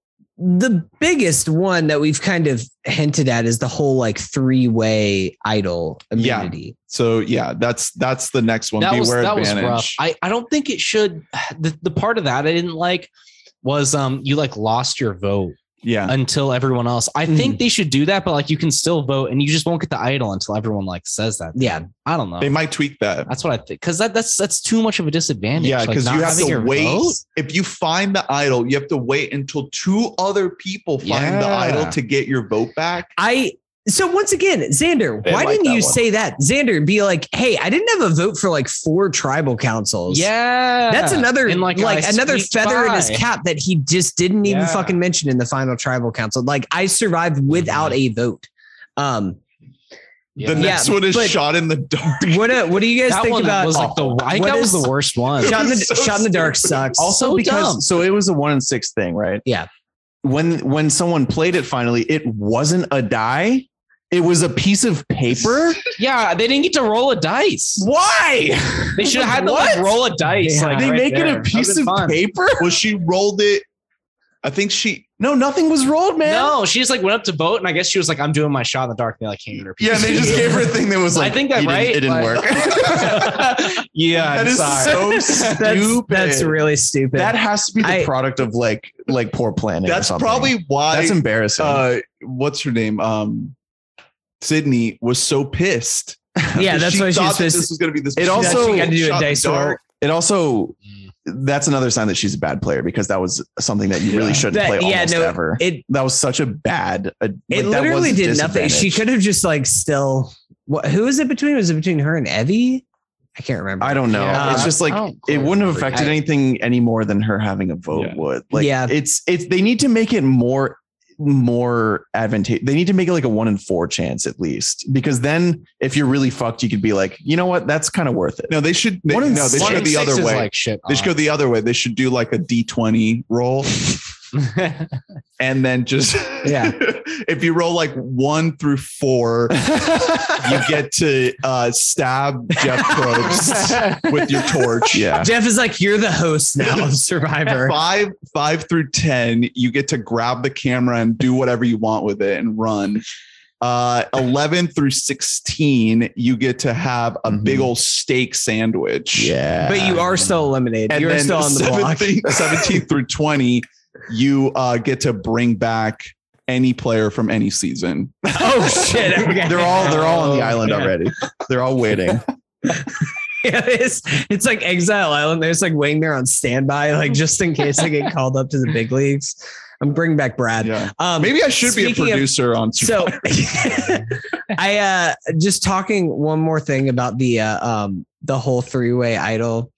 The biggest one that we've kind of hinted at is the whole like three-way idol immunity. Yeah. So yeah, that's the next one. That was rough. I don't think it should. The part of that I didn't like was you like lost your vote. Yeah. Until everyone else. I think they should do that, but like you can still vote and you just won't get the idol until everyone like says that. Yeah. I don't know. They might tweak that. That's what I think. Cause that's too much of a disadvantage. Yeah. Like, cause you have to wait. Vote? If you find the idol, you have to wait until two other people find the idol to get your vote back. So once again, Xander, why didn't you say that? Xander, be like, hey, I didn't have a vote for like 4 tribal councils. Yeah. That's another like another feather in his cap that he just didn't even fucking mention in the final tribal council. Like I survived without a vote. The next one is shot in the dark. What do you guys think about? Was like the, I think that was the worst one. Shot in the dark sucks. Also because so it was a 1 in 6 thing, right? Yeah. When someone played it finally, it wasn't a die. It was a piece of paper. Yeah, they didn't get to roll a dice. Why? They should have had to like roll a dice. Yeah, like, they make it a piece of paper? Well, she rolled it. I think nothing was rolled, man. No, she just like went up to vote, and I guess she was like, "I'm doing my shot in the dark." And they like handed her. Yeah, and they just gave her a thing that was like, "I think that right." It didn't work. Yeah, that is so stupid. That's really stupid. That has to be the product of like poor planning. That's or something. Probably why. That's embarrassing. What's her name? Sydney was so pissed. Yeah, that's why she thought that this was going to be this. It also got to do a dice roll. It also. That's another sign that she's a bad player because that was something that you really shouldn't play ever. That was such a bad. It literally did nothing. She could have just like still. Who was it between? Was it between her and Evie? I can't remember. I don't know. It's just like it wouldn't have affected anything any more than her having a vote would. Like, it's they need to make it more advantageous. They need to make it like a 1 in 4 chance at least, because then if you're really fucked, you could be like, you know what, that's kind of worth it. No, they should. They should go the other way. Like they should go the other way. They should do like a D20 roll, and then just if you roll like 1 through 4, you get to stab Jeff Probst with your torch. Yeah, Jeff is like, you're the host now of Survivor. 5 through 10, you get to grab the camera and do whatever you want with it and run. 11 through 16, you get to have a big old steak sandwich. Yeah, but you are still eliminated. And you're still on the block. 17 through 20. You get to bring back any player from any season. Oh shit! Okay. They're all on the island already. They're all waiting. Yeah, it's like Exile Island. They're just like waiting there on standby, like just in case I get called up to the big leagues. I'm bringing back Brad. Yeah. Maybe I should be a producer on. Survivor. So I just talking one more thing about the whole three-way idol.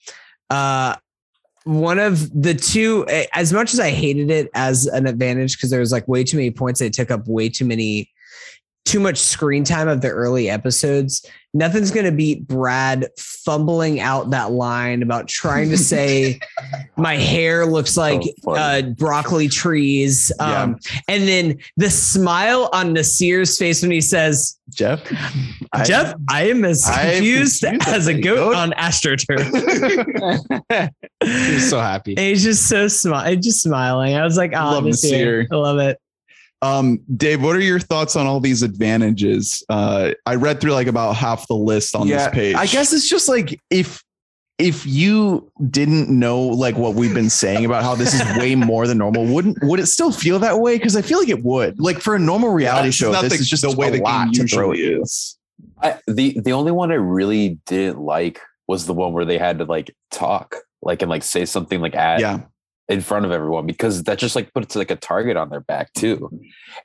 One of the two, as much as I hated it as an advantage, because there was like way too many points. They took up way too much screen time of the early episodes. Nothing's going to beat Brad fumbling out that line about trying to say my hair looks like broccoli trees. And then the smile on Nasir's face when he says, Jeff, I am as confused as a goat on AstroTurf. He's so happy. And he's just so just smiling. I was like, oh, Nasir. I love it. Dave, what are your thoughts on all these advantages? I read through like about half the list on this page. I guess it's just like if you didn't know like what we've been saying about how this is way more than normal, would it still feel that way? Because I feel like it would. Like for a normal reality show, this is just the way the game usually is. The only one I really didn't like was the one where they had to like talk, like and like say something like in front of everyone, because that just like puts like a target on their back too.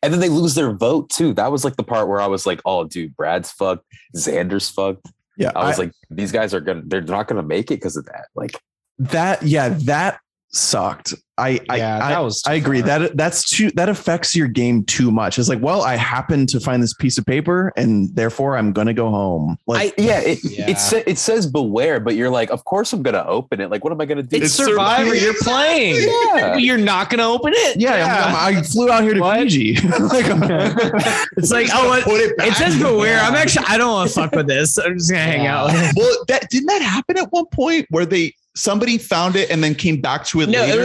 And then they lose their vote too. That was like the part where I was like, oh dude, Brad's fucked. Xander's fucked. Yeah. I was like, these guys they're not going to make it because of that. Like that. Yeah. That sucked. I agree that affects your game too much. It's like, well, I happen to find this piece of paper and therefore I'm going to go home. Like, It says beware, but you're like, of course I'm going to open it. Like, what am I going to do? It's Survivor. You're playing. You're not going to open it. Yeah. I flew out here to Fiji. It's like, it says beware. I'm actually, I don't want to fuck with this. I'm just going to hang out. Well, didn't that happen at one point where they Somebody found it and then came back to it later. No,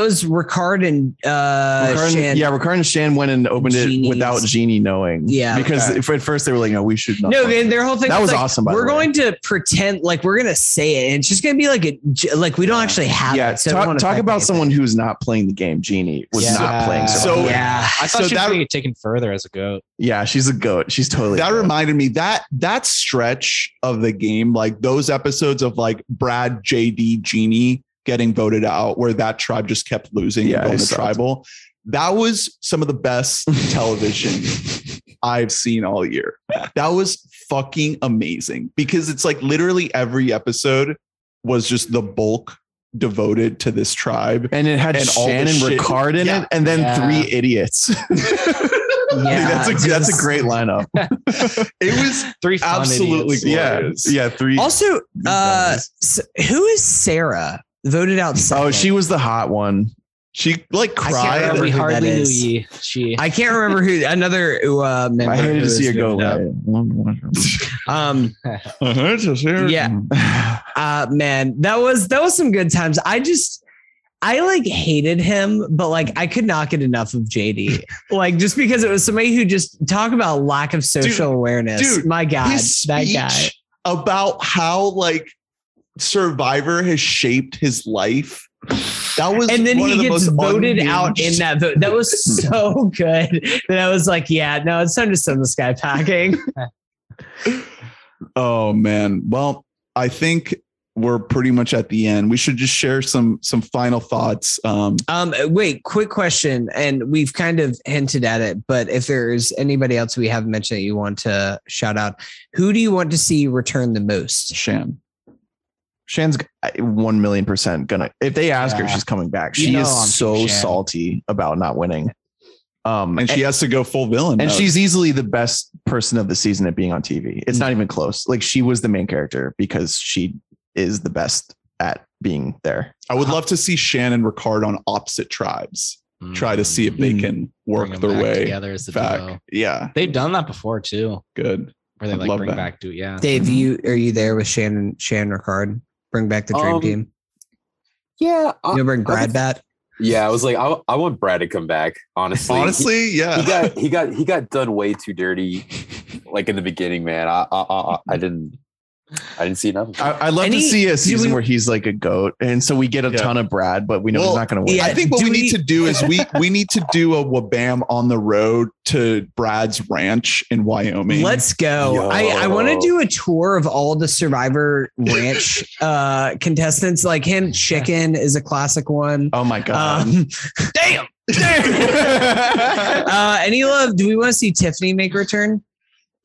it was Ricard and Shan. Yeah, Ricard and Shan went and opened Genie's. It without Jeannie knowing. Yeah. Because at first they were like, no, we should not. No, man, their whole thing was like, awesome. We're going to pretend like we're going to say it. And it's just going to be like, we don't actually have it. So talk about someone who's not playing the game. Jeannie was not playing. I thought she was going to get taken further as a goat. Yeah, she's a goat. She's totally that reminded me that stretch of the game, like those episodes of like Brad, JD, Jeannie getting voted out where that tribe just kept losing. Yeah, the tribal. That was some of the best television I've seen all year. That was fucking amazing because it's like literally every episode was just the bulk devoted to this tribe. And it had Shannon Ricard in it. And then three idiots. Yeah, that's a great lineup. It was three absolutely glorious. Yeah, three. Also, who is Sarah? Voted out. Second. Oh, she was the hot one. She like cried. We hardly knew ye. I can't remember who. Another member. I hated to see her go. Yeah. Man, that was some good times. I like hated him, but like I could not get enough of JD. Like just because it was somebody who just talk about lack of social awareness. Dude, my God, that guy about how like Survivor has shaped his life. That was, and then he gets voted out in that vote. That was so good that I was like, yeah, no, it's time to send this guy packing. Oh man, well, I think we're pretty much at the end. We should just share some final thoughts. Wait, quick question. And we've kind of hinted at it, but if there's anybody else we haven't mentioned that you want to shout out, who do you want to see return the most? Shan. Shan's 1,000,000% gonna, if they ask her, she's coming back. She is so salty about not winning. And she has to go full villain. And she's easily the best person of the season at being on TV. It's not even close. Like she was the main character because she is the best at being there. I would love to see Shan and Ricard on opposite tribes. Try to see if they can work their way together as the duo. Yeah. They've done that before too. Good. Where they bring that back to it. Yeah. Dave, are you there with Shan Ricard? Bring back the dream team. Yeah. You'll bring Brad back. Yeah, I was like, I want Brad to come back, honestly. Honestly, yeah. He got done way too dirty like in the beginning, man. I didn't see enough. I'd love to see a season where he's like a goat. And so we get a ton of Brad, but we know he's not going to win. Yeah, I think what we need to do is we need to do a Wabam on the road to Brad's ranch in Wyoming. Let's go. Yo. I want to do a tour of all the Survivor ranch contestants. Like him, Chicken is a classic one. Oh my God. Damn. Any love? Do we want to see Tiffany make a return?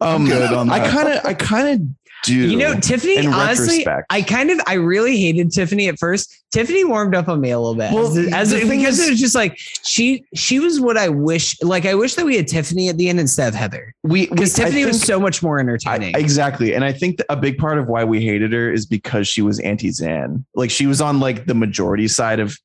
Good on that. I kind of do. You know, Tiffany, honestly, I really hated Tiffany at first. Tiffany warmed up on me a little bit. Well, because it was just like, she was what I wish. Like, I wish that we had Tiffany at the end instead of Heather. Because Tiffany was so much more entertaining. Exactly. And I think a big part of why we hated her is because she was anti-Zan. Like she was on like the majority side of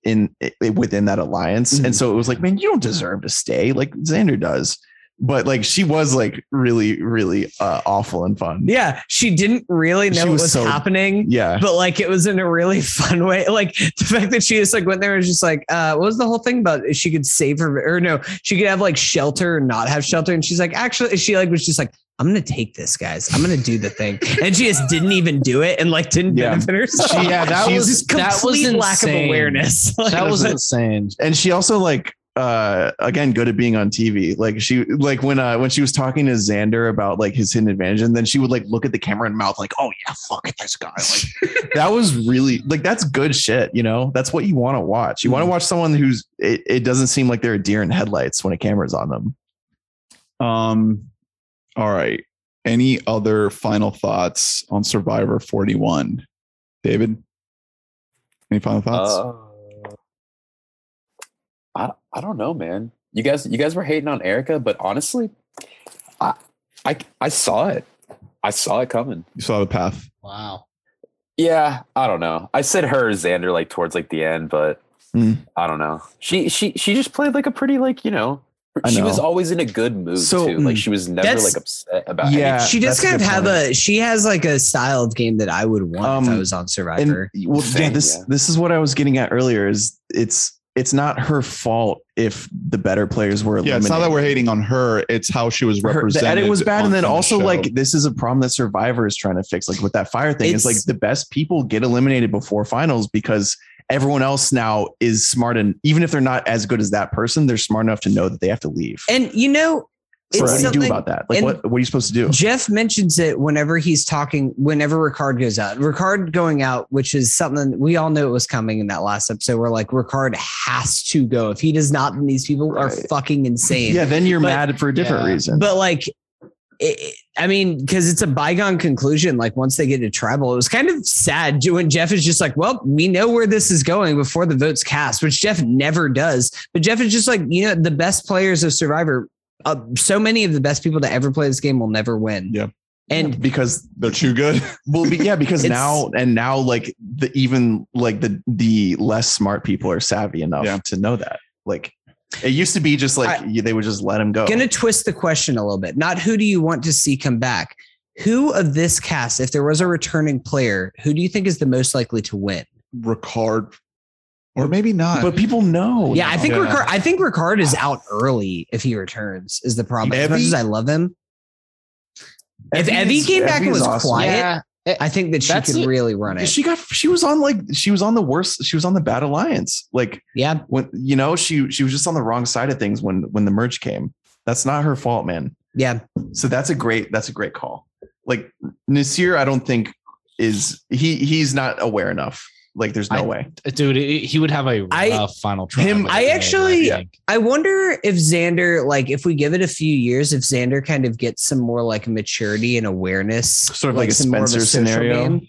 within that alliance. Mm-hmm. And so it was like, man, you don't deserve to stay. Like Xander does. But like she was like really, really awful and fun. Yeah, she didn't really know what was happening. Yeah, but like it was in a really fun way. Like the fact that she just like went there and was just like, what was the whole thing about? She could save her or no, she could have like shelter and not have shelter. And she's like, actually, she like was just like, I'm going to take this, guys. I'm going to do the thing. And she just didn't even do it and like didn't benefit herself. Yeah, that was lack of awareness. Like, that was insane. And she also like. Again, good at being on TV. Like she, like when she was talking to Xander about like his hidden advantage, and then she would like look at the camera and mouth like, "Oh yeah, fuck it, this guy." Like that was really like that's good shit. You know, that's what you want to watch. You want to watch someone who's it doesn't seem like they're a deer in headlights when a camera's on them. All right. Any other final thoughts on Survivor 41, David? Any final thoughts? I don't know, man. You guys were hating on Erica, but honestly, I saw it. I saw it coming. You saw the path. Wow. Yeah, I don't know. I said her Xander like towards like the end, but I don't know. She just played like a pretty like, you know, She was always in a good mood too. Like she was never like upset about anything. She just kind of she has like a style of game that I would want if I was on Survivor. And, this is what I was getting at earlier, is it's not her fault if the better players were eliminated. Yeah, it's not that we're hating on her. It's how she was represented. The edit was bad. And then also like, this is a problem that Survivor is trying to fix. Like with that fire thing, it's like the best people get eliminated before finals because everyone else now is smart. And even if they're not as good as that person, they're smart enough to know that they have to leave. And you know, what do you do about that? Like what are you supposed to do? Jeff mentions it whenever he's talking, whenever Ricard goes out. Ricard going out, which is something we all knew it was coming in that last episode. We're like, Ricard has to go. If he does not, then these people are fucking insane. Yeah, then you're mad for a different reason. But like, I mean, because it's a bygone conclusion. Like once they get to tribal, it was kind of sad when Jeff is just like, well, we know where this is going before the vote's cast, which Jeff never does. But Jeff is just like, you know, the best players of Survivor, so many of the best people to ever play this game will never win. Yeah. And because they're too good. Well, because now like the less smart people are savvy enough to know that. Like, it used to be just like they would just let him go. Going to twist the question a little bit. Not who do you want to see come back? Who of this cast, if there was a returning player, who do you think is the most likely to win? Ricard, or maybe not. But people know. Yeah, now. I think Ricard is out early if he returns. Is the problem? As much as I love him, if Evie came back and was awesome. Quiet. Yeah. I think that she could really run it. She was on the bad alliance. Like, yeah, when, you know, she was just on the wrong side of things when the merge came. That's not her fault, man. Yeah. So that's a great call. Like Nasir, I don't think he's not aware enough. Like there's no way. Dude, he would have a final trial. I wonder if Xander, like if we give it a few years, if Xander kind of gets some more like maturity and awareness. Sort of like a Spencer scenario. Game.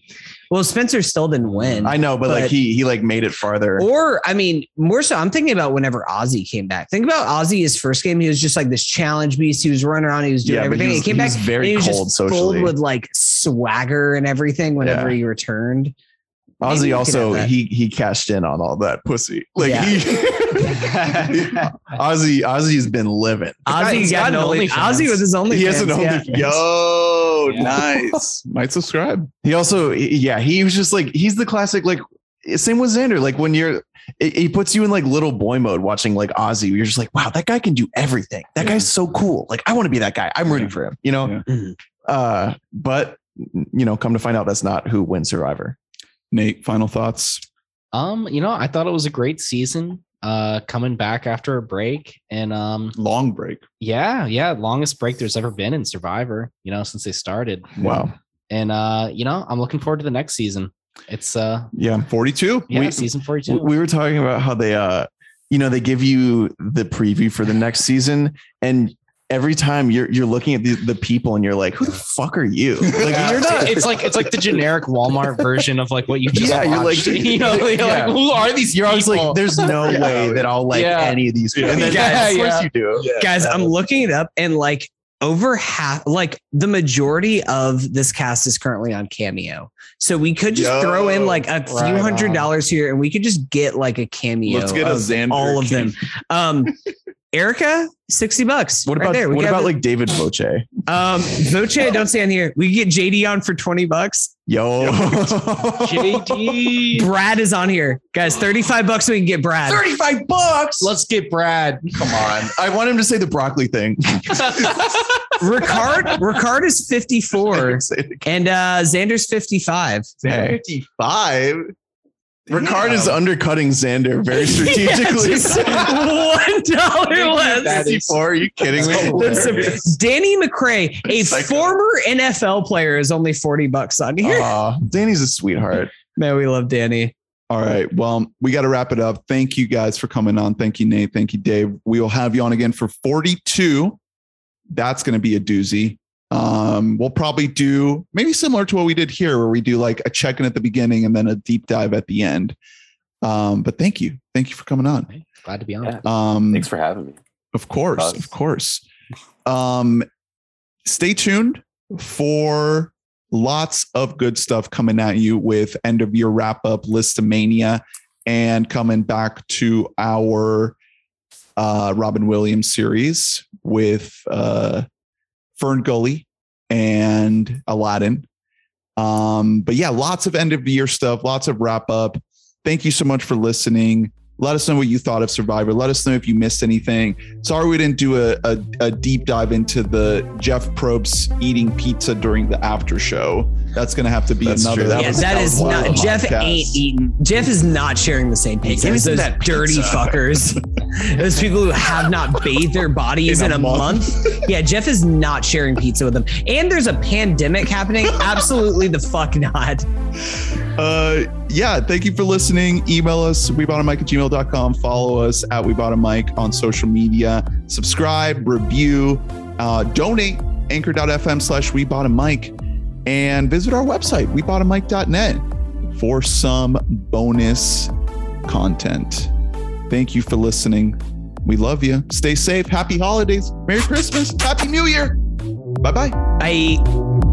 Well, Spencer still didn't win. I know, but like he like made it farther. Or I mean, more so I'm thinking about whenever Ozzy came back. Think about Ozzy, his first game. He was just like this challenge beast. He was running around. He was doing everything. He came back very cold socially. Filled with like swagger and everything whenever he returned. Ozzy also he cashed in on all that pussy. Like Ozzy's been living. Ozzy's got an OnlyFans. Ozzy with his OnlyFans. He has an OnlyFans. Yo, nice. Might subscribe. He also he was just like he's the classic like same with Xander. Like when you're it puts you in like little boy mode watching like Ozzy. You're just like, wow, that guy can do everything. That guy's so cool. Like I want to be that guy. I'm rooting for him. You know. Yeah. But you know, come to find out, that's not who wins Survivor. Nate, final thoughts? You know, I thought it was a great season, coming back after a break and long break. Yeah, longest break there's ever been in Survivor, you know, since they started. Wow. And you know, I'm looking forward to the next season. It's 42. Yeah, season 42. We were talking about how they you know, they give you the preview for the next season and every time you're looking at the people and you're like, who the fuck are you? Like, you're not. It's like the generic Walmart version of like what you just watched. You're like, you know, like, who are these? You're always like, there's no way that I'll like any of these people. And then, guys, of course you do. Yeah. Guys, I'm looking it up and like over half, like the majority of this cast is currently on Cameo. So we could just throw in like a few $100s here and we could just get like a Cameo. Let's get a Xander all of them. Erica, $60. What about there? What about like David Voce? Voce, don't stand here. We get JD on for $20. Yo, JD. Brad is on here, guys. $35. We can get Brad. $35. Let's get Brad. Come on. I want him to say the broccoli thing. Ricard is 54, and Xander's 55. Hey. 55. Ricard is undercutting Xander very strategically. $1 less. Are you kidding me? Danny McRae, a former NFL player, is only $40 on here. Danny's a sweetheart. Man, we love Danny. All right. Well, we got to wrap it up. Thank you guys for coming on. Thank you, Nate. Thank you, Dave. We will have you on again for 42. That's going to be a doozy. We'll probably do maybe similar to what we did here, where we do like a check-in at the beginning and then a deep dive at the end. But thank you for coming on. Glad to be on. Yeah. Thanks for having me. Of course, stay tuned for lots of good stuff coming at you with end of year wrap up, Listomania, and coming back to our Robin Williams series with Fern Gully and Aladdin. But yeah, lots of end of the year stuff, lots of wrap up. Thank you so much for listening. Let us know what you thought of Survivor. Let us know if you missed anything. Sorry we didn't do a deep dive into the Jeff Probst eating pizza during the after show. That's going to have to be another. That is not Jeff podcast. Ain't eating. Jeff is not sharing the same pizza. It's those dirty fuckers. Those people who have not bathed their bodies in a month. Yeah, Jeff is not sharing pizza with them. And there's a pandemic happening. Absolutely the fuck not. Yeah, thank you for listening. Email us, webottommike@gmail.com. Follow us at webottommike on social media. Subscribe, review, donate, anchor.fm/webottommike, and visit our website, webottommike.net, for some bonus content. Thank you for listening. We love you. Stay safe. Happy holidays. Merry Christmas. Happy New Year. Bye-bye. Bye.